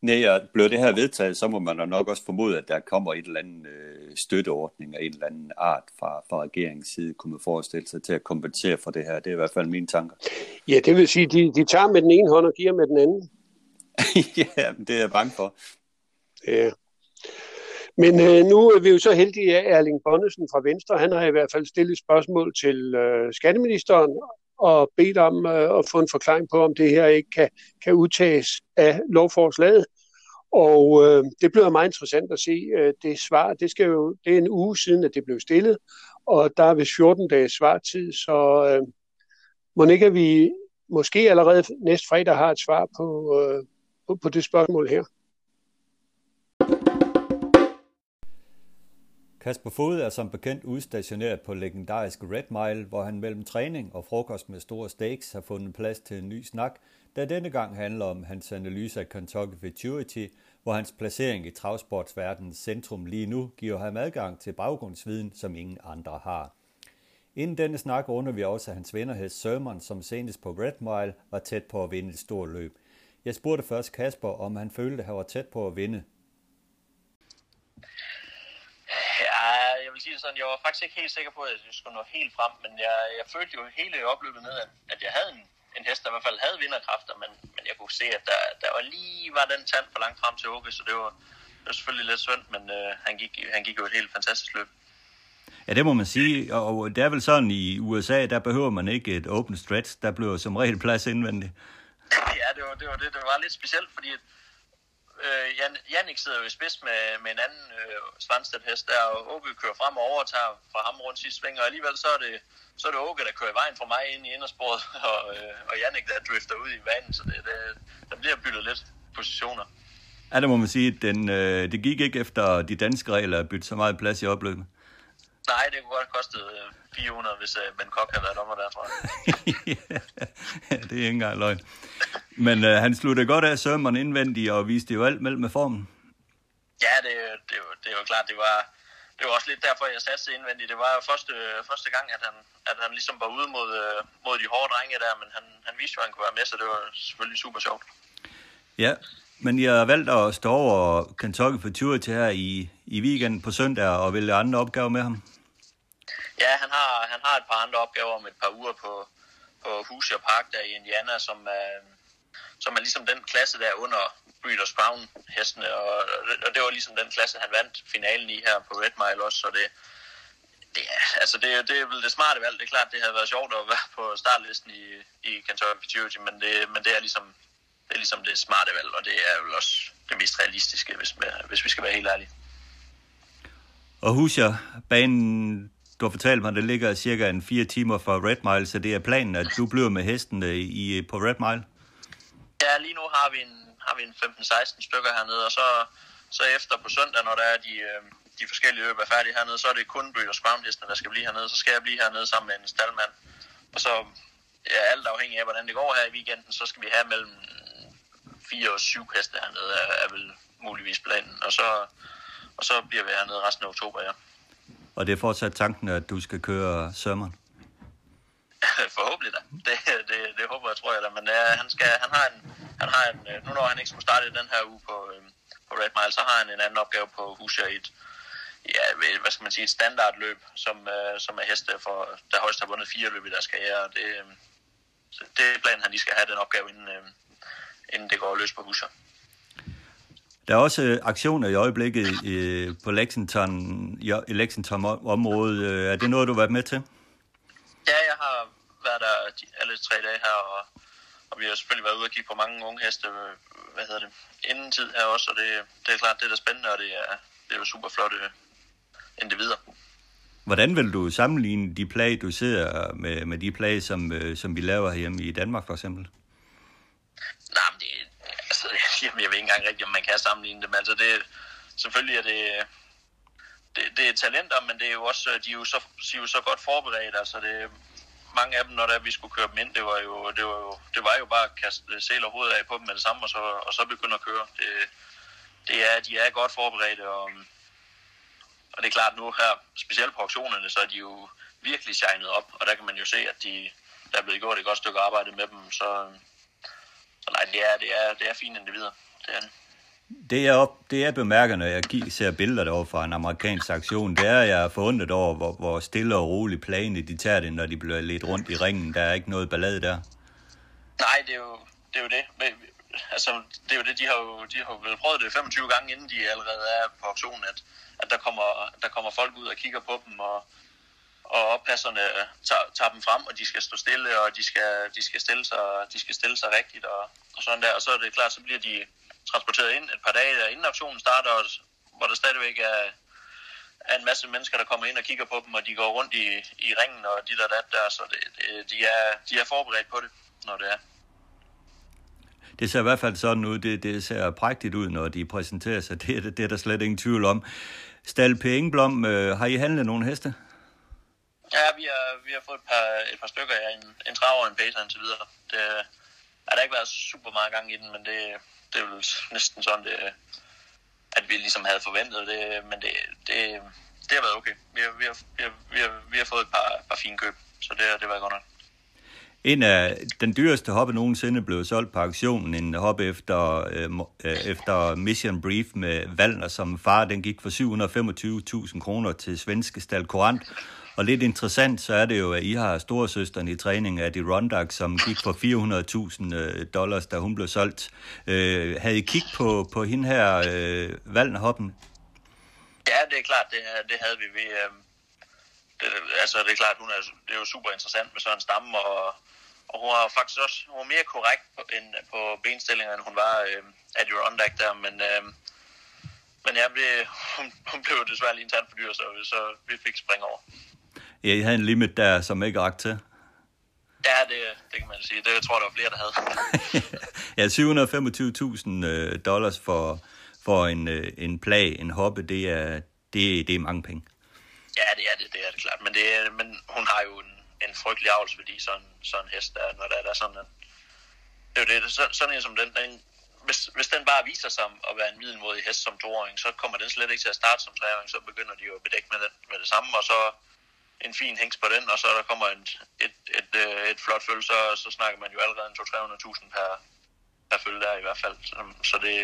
Nej, og bliver det her vedtaget, så må man nok også formode, at der kommer et eller andet øh, støtteordning af en eller anden art fra, fra regeringens side, kunne man forestille sig til at kompensere for det her. Det er i hvert fald mine tanker. Ja, det vil sige, at de, de tager med den ene hånd og giver med den anden. Ja, det er jeg bange for. Ja. Men øh, nu er vi jo så heldige, at Erling Bonnesen fra Venstre, han har i hvert fald stillet spørgsmål til øh, skatteministeren og bedt om øh, at få en forklaring på, om det her ikke kan, kan udtages af lovforslaget. Og øh, det bliver meget interessant at se øh, det svar. Det, skal jo, det er en uge siden, at det blev stillet, og der er vist fjorten dages svartid, så øh, må ikke vi måske allerede næste fredag har et svar på... Øh, på det spørgsmål her. Kasper Fod er som bekendt udstationeret på legendarisk Red Mile, hvor han mellem træning og frokost med store steaks har fundet plads til en ny snak, der denne gang handler om hans analyse af Kentucky Futurity, hvor hans placering i travsportsverdenens centrum lige nu giver ham adgang til baggrundsviden, som ingen andre har. Inden denne snak runder vi også hans vennerhed Sermon, som senest på Red Mile var tæt på at vinde et stort løb. Jeg spurgte først Kasper, om han følte, at han var tæt på at vinde. Ja, jeg vil sige sådan, jeg var faktisk ikke helt sikker på, at jeg skulle nå helt frem, men jeg, jeg følte jo hele opløbet med, at jeg havde en, en hest, der i hvert fald havde vinderkræfter, men, men jeg kunne se, at der, der var lige var den tand for langt frem til Åke, så det var, det var selvfølgelig lidt synd, men øh, han, gik, han gik jo et helt fantastisk løb. Ja, det må man sige, og det er vel sådan i U S A, der behøver man ikke et open stretch, der bliver som regel plads indvendigt. Ja, det var det, var det. Det var lidt specielt, fordi øh, Jan, Jannik sidder jo i spids med, med en anden øh, Svanstedt-hest der, og Åke kører frem og overtager fra ham rundt sidste sving, og alligevel så er det, så er det Åke, der kører i vejen for mig ind i indersporet, og, øh, og Jannik der drifter ud i vanen, så det, det, der bliver byttet lidt positioner. Ja, det må man sige, den, øh, det gik ikke efter de danske regler at bytte så meget plads i opløbet. Nej, det kunne godt have kostet fire hundrede, hvis Ben Koch havde været dommer der, tror jeg. Ja, det er ikke engang løgn. Men øh, han sluttede godt af sømmeren indvendigt og viste jo alt mellem med formen. Ja, det, det, det var klart. Det var, det var også lidt derfor, jeg satte indvendigt. Det var jo første, første gang, at han, at han ligesom var ude mod, mod de hårde drenge der, men han, han viste jo, at han kunne være med, så det var selvfølgelig super sjovt. Ja, men jeg har valgt at stå over Kentucky Futurity her i, i weekenden på søndag og vælge andre opgaver med ham. Ja, han har, han har et par andre opgaver om et par uger på, på Hoosier Park der i Indiana, som er, som er ligesom den klasse der under Breeders Crown hestene, og, og det var ligesom den klasse, han vandt finalen i her på Red Mile også, så det, det, altså det, det er vel det smarte valg. Det er klart, det havde været sjovt at være på startlisten i, i Kentucky Futurity, men det, men det er ligesom... Det er ligesom det smarte valg, og det er jo også det mest realistiske, hvis, hvis vi skal være helt ærlige. Og Hoosier, banen, du har fortalt mig, det ligger cirka en fire timer fra Red Mile, så det er planen, at du bliver med hesten i, på Red Mile? Ja, lige nu har vi en, har vi en femten seksten stykker hernede, og så, så efter på søndag, når der er de, de forskellige løb er færdige hernede, så er det kun Breeders Crown hesten, der skal blive hernede, så skal jeg blive hernede sammen med en staldmand. Og så, ja, alt afhængig af, hvordan det går her i weekenden, så skal vi have mellem fire og syv heste hernede er, er vel muligvis planen, og så, og så bliver vi hernede resten af oktober, ja. Og det er fortsat tanken, at du skal køre Sømmeren? Forhåbentlig da. Det, det, det håber jeg, tror jeg da, men ja, han, skal, han har en, han har en, nu når han ikke skulle starte den her uge på, øh, på Red Mile, så har han en anden opgave på Hoosier i et, ja, hvad skal man sige, et standardløb, som, øh, som er heste for, der højst har vundet fire løb i deres karriere, og det, øh, det er planen, han lige skal have den opgave inden, øh, inden det går løs på Hoosier. Der er også aktioner i øjeblikket øh, på Lexington, i Lexington-området. Er det noget, du har været med til? Ja, jeg har været der alle tre dage her, og, og vi har selvfølgelig været ude og kigge på mange unge heste, hvad hedder det, inden tid her også, og det, det er klart, det er da spændende, og det er, det er jo super flotte individer. Hvordan vil du sammenligne de plage, du ser med, med de plage, som, som vi laver hjemme i Danmark for eksempel? Nej, men det, altså, jeg ved ikke engang rigtigt, om man kan sammenligne dem. Altså, det, selvfølgelig er det, det, det er talenter, men det er jo også, de er jo så, de er jo så godt forberedt. Altså, det, mange af dem, når der, vi skulle køre dem ind, det var jo, det var jo, det var jo bare at kaste sæler hovedet af på dem med det samme, og så, og så begynde at køre. Det, det er, de er godt forberedte, og, og det er klart nu her, specielt på auktionerne, så er de jo virkelig shinet op, og der kan man jo se, at de, der er blevet gjort et godt stykke arbejde med dem, så... Nej, det er, det er, det er fine individer. Det er det. Det jeg, op, det jeg bemærker, når jeg ser billeder derovre fra en amerikansk aktion, det er, jeg er forundret over, hvor, hvor stille og roligt plagene de tager det, når de bliver lidt rundt i ringen. Der er ikke noget ballade der. Nej, det er jo det. Er jo det. Altså, det er jo det, de har jo, de har vel prøvet det femogtyve gange, inden de allerede er på auktionen, at, at der, kommer, der kommer folk ud og kigger på dem, og, og oppasserne tager, tager dem frem, og de skal stå stille, og de skal, de skal, stille, sig, de skal stille sig rigtigt, og, og sådan der. Og så er det klart, så bliver de transporteret ind et par dage, inden auktionen starter, og, hvor der stadigvæk er, er en masse mennesker, der kommer ind og kigger på dem, og de går rundt i, i ringen, og dit og dat der, så det, det, de, er, de er forberedt på det, når det er. Det ser i hvert fald sådan ud, det, det ser prægtigt ud, når de præsenterer sig, det, det, det er der slet ingen tvivl om. Stald P. Engblom, øh, har I handlet nogle heste? Ja, vi har, vi har fået et par, et par stykker af ja, en, en traver og en baser indtil videre. Det har der ikke været super meget gang i den, men det, det er jo næsten sådan, det, at vi ligesom havde forventet det, men det, det, det har været okay. Vi har, vi har, vi har, vi har, vi har fået et par, par fine køb, så det, det var godt nok. En af den dyreste hoppe nogensinde blev solgt på auktionen, en hoppe efter, øh, efter Mission Brief med Valner som far. Den gik for syv hundrede og femogtyve tusind kroner til svenske Stald Courant. Og lidt interessant, så er det jo, at I har storesøsteren i træning, Adi Rondak, som gik for fire hundrede tusind dollars, da hun blev solgt. Øh, havde I kig på, på hende her, øh, Valner-hoppen? Ja, det er klart, det, det havde vi ved... Øh... Det, altså det er klart, hun er, det er jo super interessant med sådan en stamme, og, og hun er faktisk også hun var mere korrekt på, end på benstillingen, end hun var øh, Adi Rondak der, men, øh, men jeg blev, hun, hun blev desværre lige en tand for dyr, så, så vi fik springe over. Ja, I havde en limit der, som ikke rakte til. Ja, det, det kan man sige. Det jeg tror jeg, der var flere, der havde. ja, syv hundrede og femogtyve tusind dollars for, for en, en plage, en hoppe, det er, det, det er mange penge. Ja, det er det, det er det klart. Men, det er, men hun har jo en, en frygtelig avlsværdi, sådan, sådan en hest, der, når der er der sådan en... Det er jo det, sådan, sådan en som den, den hvis, hvis den bare viser sig at være en middelmodig hest som toåring, så kommer den slet ikke til at starte som treåring, så begynder de jo at bedække med, den, med det samme, og så en fin hængs på den, og så der kommer en, et, et, et, et flot følge, så, så snakker man jo allerede en to til tre hundrede tusind per, per følge der i hvert fald. Så det,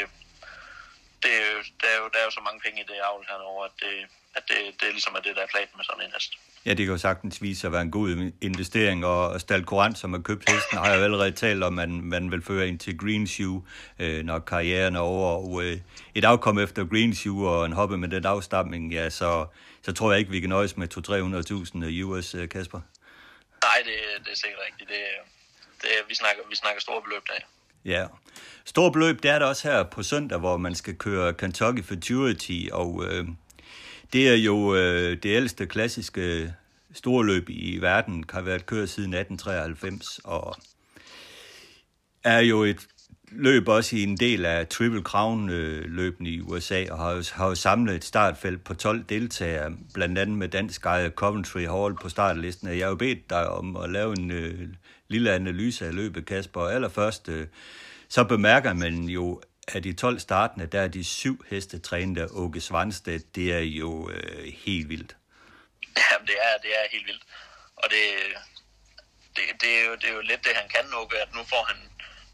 det er jo, der, er jo, der er jo så mange penge i det avl herovre, at det... at det, det ligesom er det, der er planen med sådan en hest. Ja, det kan jo sagtens vise sig at være en god investering, og Stald Courant, som har købt hesten, har jo allerede talt om, at man, man vil føre ind til Green Shoe, øh, når karrieren er over, og øh, et afkom efter Green Shoe og en hoppe med den afstamning, ja, så, så tror jeg ikke, vi kan nøjes med to til tre hundrede tusind U S, øh, Kasper. Nej, det, det er sikkert rigtigt. Det, det, vi, snakker, vi snakker store beløb der. Ja, store beløb, det er der også her på søndag, hvor man skal køre Kentucky Futurity, og... Øh, det er jo øh, det ældste klassiske storløb i verden, har været kørt siden atten treoghalvfems, og er jo et løb også i en del af Triple Crown-løbene i U S A, og har jo, har jo samlet et startfelt på tolv deltagere, blandt andet med dansk ejer Coventry Hall på startlisten. Jeg har jo bedt dig om at lave en øh, lille analyse af løbet, Kasper, og allerførst øh, så bemærker man jo, af de tolv startende, der er de syv heste trænet af Åke Svanstedt. Det er jo øh, helt vildt. Ja, det er, det er helt vildt. Og det, det, det, er jo, det er jo lidt det, han kan, Åke, at nu får han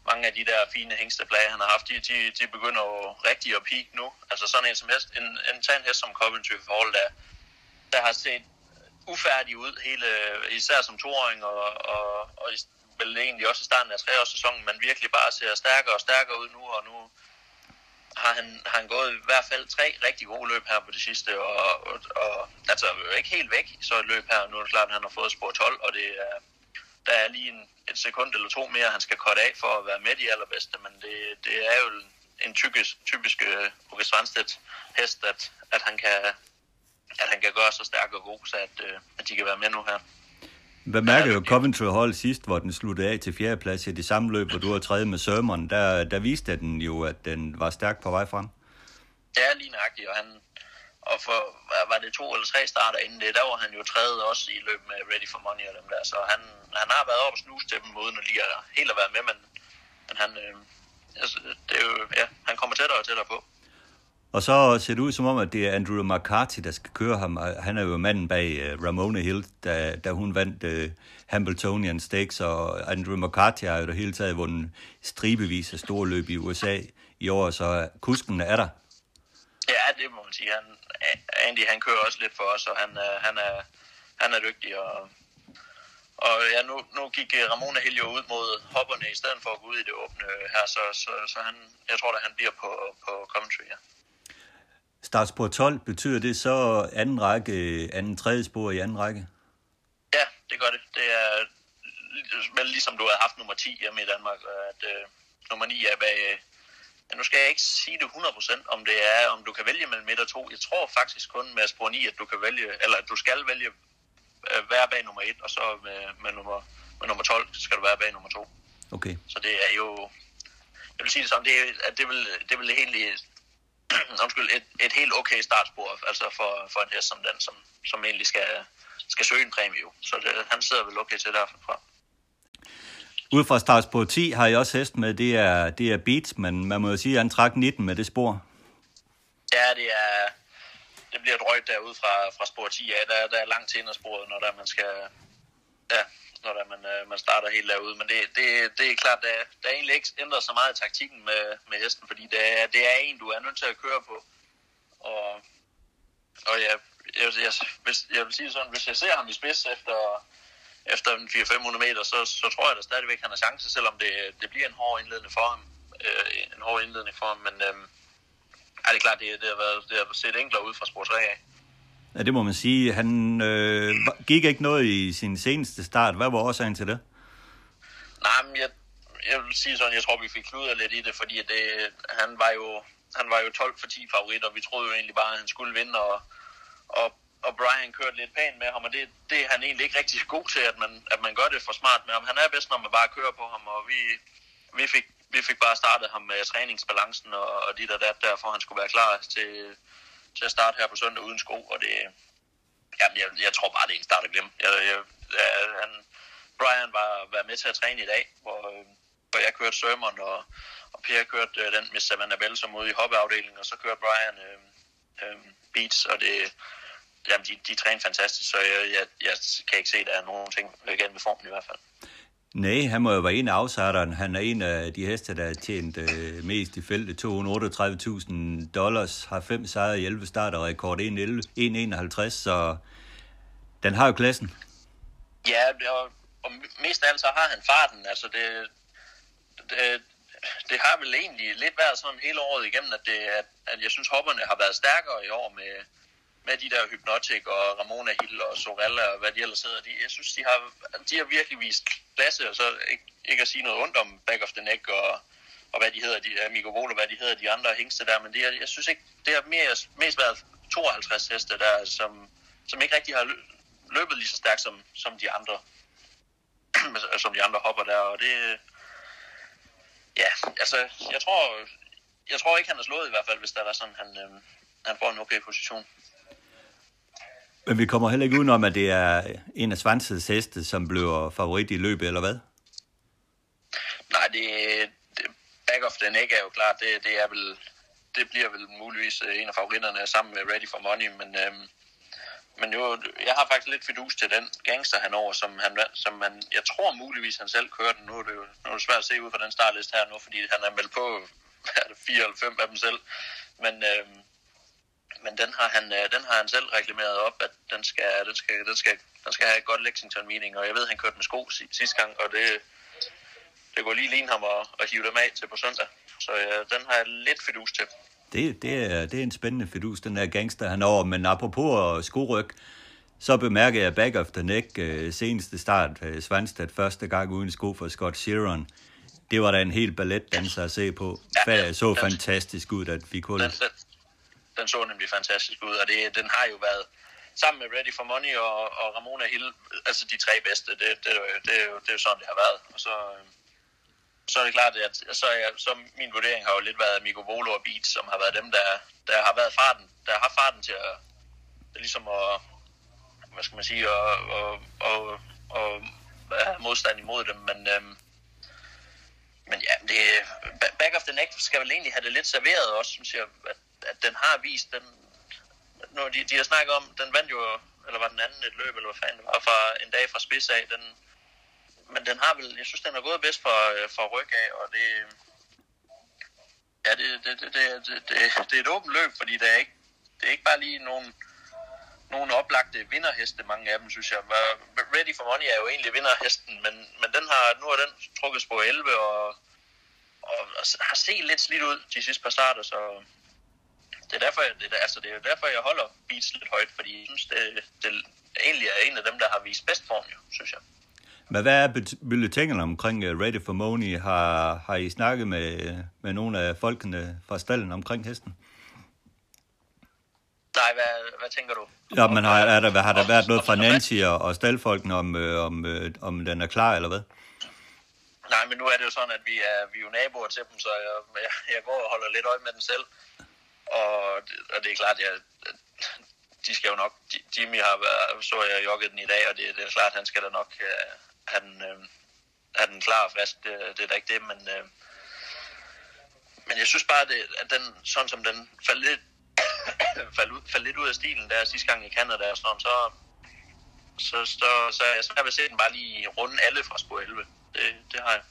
mange af de der fine hængsteplager, han har haft. De, de, de begynder jo rigtig at peak nu. Altså sådan en som hest, en, en, en hest som Coventry Hall, der, der har set ufærdig ud, hele, især som toåring og, og, og vel egentlig også i starten af treårssæsonen, men virkelig bare ser stærkere og stærkere ud nu, og nu har han, har han gået i hvert fald tre rigtig gode løb her på det sidste, og, og, og altså er jo ikke helt væk så et løb her. Nu er det klart, at han har fået spor tolv, og det er, der er lige en, et sekund eller to mere, han skal cutte af for at være med i allerbedste, men det, det er jo en typisk, typisk Åke uh, Svanstedt hest, at, at, han kan, at han kan gøre så stærk og god, så at, uh, at de kan være med nu her. Hvad mærker jo Coventry Hall sidst, hvor den sluttede af til fjerde plads i det samme løb, hvor du var tredje med Sermon, der, der viste den jo, at den var stærk på vej frem. Ja, lige nøjagtigt, og, han, og for, var det to eller tre starter inden det, der var han jo tredje også i løb med Ready for Money og dem der, så han, han har været op og snuse til dem, uden at lige at, helt at være med, men, men han, øh, altså, det er jo, ja, han kommer tættere og tættere på. Og så ser det ud som om, at det er Andrew McCarthy, der skal køre ham. Han er jo manden bag uh, Ramona Hill, da, da hun vandt uh, Hambletonian Stakes. Og Andrew McCarthy har jo det hele taget vundet stribevis af store løb i U S A i år, så kusken er der. Ja, det må man sige. Han, Andy, han kører også lidt for os, og han, han, er, han er dygtig. Og, og ja, nu, nu gik Ramona Hill jo ud mod hopperne i stedet for at gå ud i det åbne her, så, så, så han, jeg tror, at han bliver på, på Coventry, ja. Startspor tolv, betyder det så anden række, anden tredje spor i anden række? Ja, det gør det. Det er vel ligesom du har haft nummer ti hjemme i Danmark, at øh, nummer ni er bag... Ja, nu skal jeg ikke sige det hundrede procent, om det er, om du kan vælge mellem et og to. Jeg tror faktisk kun med spor ni, at du kan vælge, eller at du skal vælge øh, være bag nummer et, og så med, med, nummer, med nummer tolv skal du være bag nummer to. Okay. Så det er jo... Jeg vil sige det sådan, det, at det vil, det vil egentlig... Undskyld, et, et helt okay startspor altså for, for en hest som den, som, som egentlig skal, skal søge en præmie. Så det, han sidder vel okay til derfra. Ud fra startspor ti har jeg også hest med, det er, det er Beats, men man må jo sige, at han trak nitten med det spor. Ja, det er... Det bliver et røg derude fra, fra spor ti. Ja, der, der er langt til indersporet, når der man skal... Ja, når der man, man starter helt derude. Men det, det, det er klart, der, der er egentlig ikke ændret så meget i taktikken med, med hesten, fordi det er, det er en, du er nødt til at køre på. Og, og ja, jeg, jeg, hvis, jeg vil sige sådan, hvis jeg ser ham i spids efter... Efter fire til fem hundrede meter, så, så tror jeg da stadigvæk, han har chance, selvom det, det bliver en hård indledning for ham. Øh, en hård indledning for ham, men øh, er det klart, det, det, har været, det har set enklere ud fra spor tre af. Ja, det må man sige. Han øh, gik ikke noget i sin seneste start. Hvad var årsagen til det? Nej, men jeg, jeg vil sige sådan, jeg tror, vi fik kludret lidt i det, fordi det, han, var jo, han var jo tolv for ti favorit, og vi troede jo egentlig bare, at han skulle vinde, og, og og Brian kørte lidt pænt med ham, og det, det er han egentlig ikke rigtig god til, at man, at man gør det for smart med ham. Han er bedst, når man bare kører på ham, og vi, vi, fik, vi fik bare startet ham med træningsbalancen og, og dit og dat, derfor han skulle være klar til, til at starte her på søndag uden sko, og det, jamen jeg, jeg tror bare, det er en start at glemme. Jeg, jeg, jeg, han, Brian var, var med til at træne i dag, hvor, hvor jeg kørte Sermon, og, og Per kørte den med Savannah som ude i hoppeafdelingen, og så kørte Brian øh, øh, Beats, og det... Jamen, de, de træner fantastisk, så jeg, jeg, jeg kan ikke se, at der er nogen ting galt med formen i hvert fald. Nej, han må jo være en af afsætterne. Han er en af de heste, der har tjent øh, mest i feltet. to hundrede otteogtredive tusind dollars, har fem sejre i elleve starter, og rekord en komma enoghalvtreds, så den har jo klassen. Ja, og, og mest af alt så har han farten. Altså, det, det, det har vel egentlig lidt været sådan hele året igennem, at, det, at, at jeg synes, hopperne har været stærkere i år med... med de der Hypnotic og Ramona Hill og Sorella og hvad de ellers hedder. De, jeg synes, de har, de har virkelig vist klasse, og så ikke, ikke at sige noget ondt om Back of the Neck og, og hvad de hedder, de, Mikko Wohl og hvad de hedder, de andre hængste der, men det, jeg synes ikke, det har mere, mest været tooghalvtreds heste der, som, som ikke rigtig har løbet lige så stærkt som, som de andre som de andre hopper der, og det ja, altså jeg tror, jeg tror ikke, han er slået i hvert fald, hvis der var sådan, han, øh, han får en okay position. Men vi kommer heller ikke udenom, at det er en af Svansets heste, som bliver favorit i løbet, eller hvad? Nej, det, det Back of the Neck er jo klart. Det, det, er vel, det bliver vel muligvis en af favoritterne sammen med Ready for Money, men, øhm, men jo, jeg har faktisk lidt fidus til den gangster henover, som han, som han, jeg tror muligvis han selv kører den. Nu er det jo nu er det svært at se ud fra den startliste her nu, fordi han er meldt på fire eller fem af dem selv, men... Øhm, men den har han den har han selv reklameret op, at den skal den skal den skal den skal have et godt Lexington meeting, og jeg ved, han kørte med sko sidste gang, og det det går lige ligne ham og, og hive dem af til på søndag, så ja, den har jeg lidt fidus til. Det det er det er en spændende fidus, den der gangster han over, men apropos skoryg, så bemærker jeg Back of the Neck seneste start Svanstedt første gang uden sko for Scott Sheeran. Det var da en helt balletdanser at se på. Ja, ja, så den, fantastisk ud, at vi kunne. Den, den. Den så nemlig fantastisk ud, og det, den har jo været sammen med Ready for Money og, og Ramona Hill, altså de tre bedste, det, det, det, er jo, det er jo sådan, det har været. Og så, så er det klart, at så, jeg, så min vurdering har jo lidt været Mikko Wohl og Beats, som har været dem, der, der har været farten, der har farten til at, ligesom at, hvad skal man sige, at, at, at, at have modstand imod dem, men... Øhm, Men ja, det, Back of the Neck skal vel egentlig have det lidt serveret også, synes jeg, at, at den har vist den. Nu, de, de har snakket om, den vandt jo, eller var den anden et løb, eller hvad fanden det var, fra en dag fra spids af. Den, men den har vel, jeg synes, den har gået bedst fra, fra ryg af, og det, ja, det, det, det, det, det, det er et åbent løb, fordi det er ikke, det er ikke bare lige nogen, nogen oplagte vinderheste, mange af dem, synes jeg. Ready for Money er jo egentlig vinderhesten, men, men den har, nu har den trukket spor elleve og, og, og har set lidt slidt ud de sidste par starter, så det er derfor, jeg, det, altså, det er derfor, jeg holder Beats lidt højt, fordi jeg synes, det, det egentlig er en af dem, der har vist bedst form, jo, synes jeg. Men hvad er bulletinerne omkring Ready for Money? Har, har I snakket med, med nogle af folkene fra stallen omkring hesten? Nej, hvad, hvad tænker du? Ja, men har, er der, har der været noget fra Nancy og, og staldfolkene om, øh, om, øh, om den er klar, eller hvad? Nej, men nu er det jo sådan, at vi er, vi er jo naboer til dem, så jeg, jeg, jeg går og holder lidt øje med dem selv. Og, og det er klart, jeg, de skal jo nok... Jimmy har været, så jeg jogget den i dag, og det, det er klart, han skal da nok øh, have, den, øh, have den klar og frisk. Det, det er da ikke det, men... Øh, men jeg synes bare, det, at den, sådan som den faldt lidt... falde, ud, falde lidt ud af stilen der sidste gang i Canada og sådan noget, så, så, så, så er jeg svært ved at se den bare lige runde alle fra spor elleve. Det, det har jeg.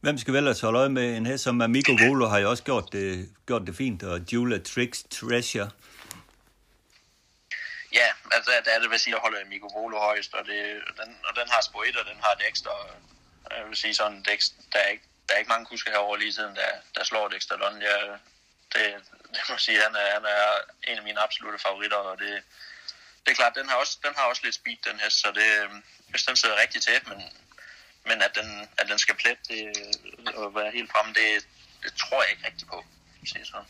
Hvem skal vel altså holde øje med en hest som Amigo Volo, har jo også gjort det, gjort det fint, og Jula Tricks Treasure. Ja, altså der er det, vil sige, at holde Amigo Volo højst, og, det, den, og den har spor et, og den har Dexter, og jeg vil sige sådan, Dexter, der er ikke, der er ikke mange kusker herovre lige siden, der, der slår Dexter Lund. Jeg, det, det må jeg sige, han er, han er en af mine absolutte favoritter, og det, det er klart, den har, også, den har også lidt speed, den hest, så det, hvis den sidder rigtig til, men... Men at den, at den skal plet og være helt fremme, det, det tror jeg ikke rigtig på. Så.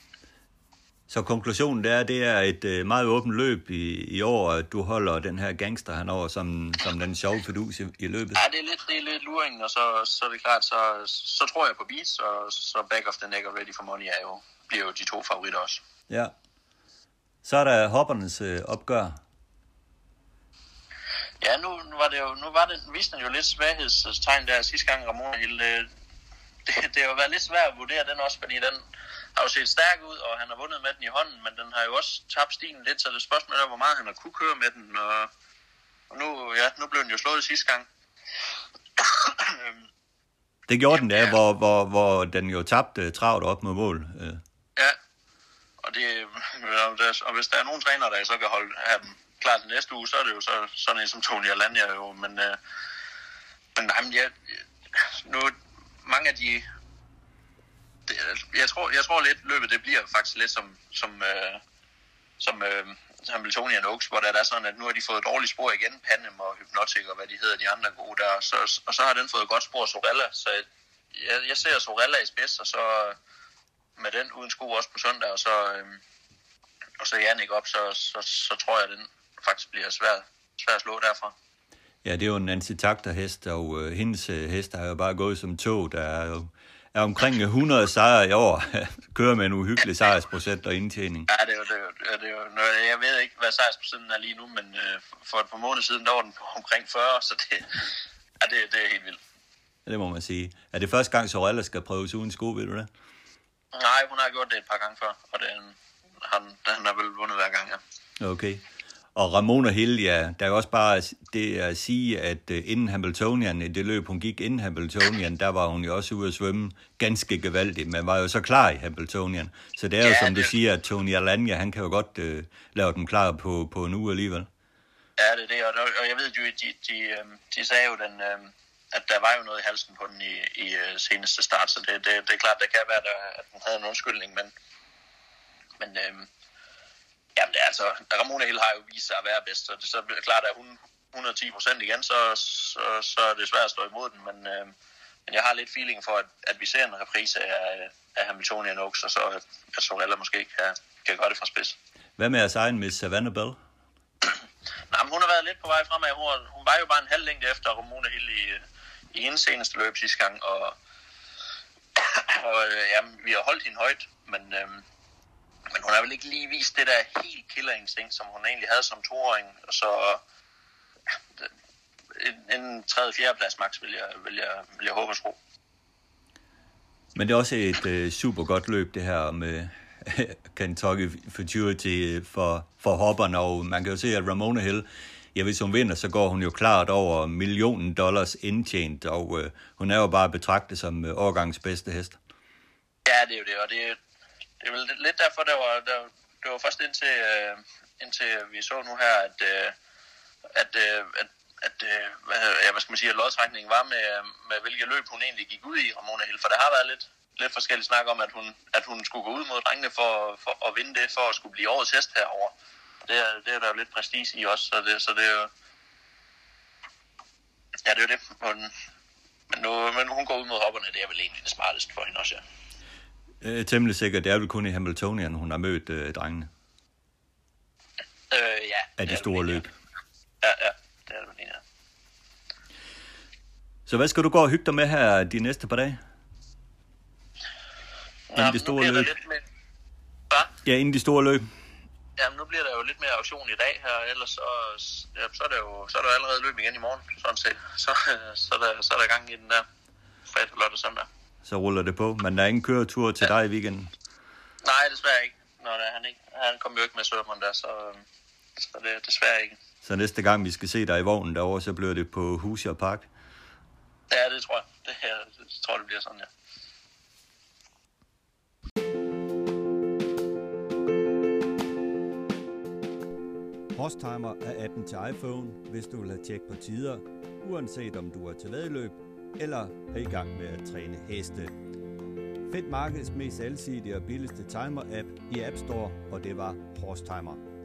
så konklusionen er, det er et meget åbent løb i, i år, at du holder den her gangster henover som, som den sjove fedus i, i løbet? Ja, det er lidt, det er lidt luring, og så, så er det klart, så, så tror jeg på Beats, og så Back of the Neck og Ready for Money er jo, bliver jo de to favoritter også. Ja. Så er der hoppernes opgør. Ja, nu, nu var det jo, nu var det, viste den jo lidt svaghedstegn der sidste gang, Ramona Hill. Det, det har jo været lidt svært at vurdere den også, fordi den har jo set stærk ud, og han har vundet med den i hånden, men den har jo også tabt stilen lidt, så det spørgsmål er, hvor meget han har kunne køre med den, og, og nu, ja, nu blev den jo slået sidste gang. Det gjorde den da, ja, hvor, hvor, hvor den jo tabte travlt op med mål. Ja, og, det, og hvis der er nogen trænere, der så kan holde af dem, klart næste uge, så er det jo så, sådan en som Tony Alanya jo, men, øh, men nej, men jeg, nu, mange af de, det, jeg tror, jeg tror lidt, løbet det bliver faktisk lidt som, som, øh, som øh, Hamiltonian Oaks, hvor der er sådan, at nu har de fået dårlige spor igen, Panem og Hypnotic og hvad de hedder, de andre gode der, så, og så har den fået godt spor af Sorella, så jeg, jeg ser Sorella i spids, og så med den uden sko også på søndag, og så, øh, og så Janik op, så, så, så tror jeg, den faktisk bliver svært, svært at slå derfra. Ja, det er jo en Nancy Takter hest, og øh, hendes øh, hest har jo bare gået som tog, der er, jo, er omkring hundrede sejre i år, kører med en uhyggelig sejrsprocent og indtjening. Ja, det er jo det. Er jo, det er jo, jeg ved ikke, hvad sejrsprocenten er lige nu, men øh, for et par måneder siden, der var den på omkring fyrre, så det, ja, det, det er helt vildt. Ja, det må man sige. Er det første gang, Sorella skal prøves uden sko, ved du det? Nej, hun har gjort det et par gange før, og det, han, han har vel vundet hver gang, ja. Okay. Og Ramona Hill, ja, der er også bare det at sige, at inden Hamiltonian, i det løb hun gik inden Hamiltonian, der var hun jo også ude at svømme ganske gevaldigt, men var jo så klar i Hamiltonian. Så det er jo, ja, som det... du siger, at Tony Alanya, han kan jo godt øh, lave den klar på, på en uge alligevel. Ja, det er det, og, der, og jeg ved jo, de, de, de sagde jo, den, øh, at der var jo noget i halsen på den i, i seneste start, så det, det, det er klart, det kan være, at den havde en undskyldning, men... men øh... Jamen, det er altså, Ramona Hill har jo vist sig at være bedst, så det så er klart, at hun hundrede og ti procent igen, så, så, så er det svært at stå imod den, men, øh, men jeg har lidt feeling for, at, at vi ser en reprise af, af Hamiltonian Oaks, og så at, at Sorella måske kan, kan gøre det fra spids. Hvad med jeres egen Miss Savannah Bell? Nej, men hun har været lidt på vej fremad. Hun, hun var jo bare en halv længde efter Ramona Hill i, i hendes seneste løb sidste gang, og, og jamen, vi har holdt hende højt, men... Øh, Men hun har vel ikke lige vist det der helt killerinstinkt, som hun egentlig havde som toåring. Så en, en tredje-fjerde plads max, vil jeg, vil jeg, vil jeg håbe og tro. Men det er også et øh, super godt løb, det her med Kentucky Futurity for, for hopperne. Og man kan jo se, at Ramona Hill, ja, hvis hun vinder, så går hun jo klart over millionen dollars indtjent. Og øh, hun er jo bare betragtet som øh, årgangs bedste hest. Ja, det er jo det, og det er Det er vel lidt derfor, der var, der, det var først indtil, øh, indtil vi så nu her, at, øh, at, øh, at, at øh, hvad, ja, hvad skal man sige, at lodtrækningen var med, med hvilket løb hun egentlig gik ud i, Ramona Hill. For der har været lidt, lidt forskellig snak om, at hun, at hun skulle gå ud mod drengene for, for at vinde det, for at skulle blive årets hest herovre. Det er, det er der jo lidt prestige i også, så det, så det er jo... Ja, det er jo det. Hun, men, nu, men hun går ud mod hopperne, det er vel egentlig det smarteste for hende også, ja. Temmelig sikkert, det er vel kun i Hamiltonian, hun har mødt øh, drengene. Øh, ja. Af de store løb. Ja, ja. Det er det, mener. Så hvad skal du gå og hygge dig med her de næste par dage? Nå, inden de store løb. Med... Ja, inden de store løb. Jamen, nu bliver der jo lidt mere auktion i dag her, ellers så, ja, så er der jo så er der allerede løb igen i morgen, sådan set. Så, så, er, der, så er der gang i den der fredag, lørdag, søndag. Så ruller det på, men der er ingen køretur til ja. dig i weekenden? Nej, desværre ikke. partner, der han ikke, han kom jo ikke med svømmeren der, så, så det er desværre ikke. Så næste gang vi skal se dig i vognen derovre, så bliver det på Hoosier Park? Ja, det tror jeg. Det, jeg tror, det bliver sådan, ja. Horsetimer er appen til iPhone, hvis du vil have tjek på tider, uanset om du er til væddeløb eller er i gang med at træne heste. Find markedets mest alsidige og billigste timer-app i App Store, og det var Horse Timer.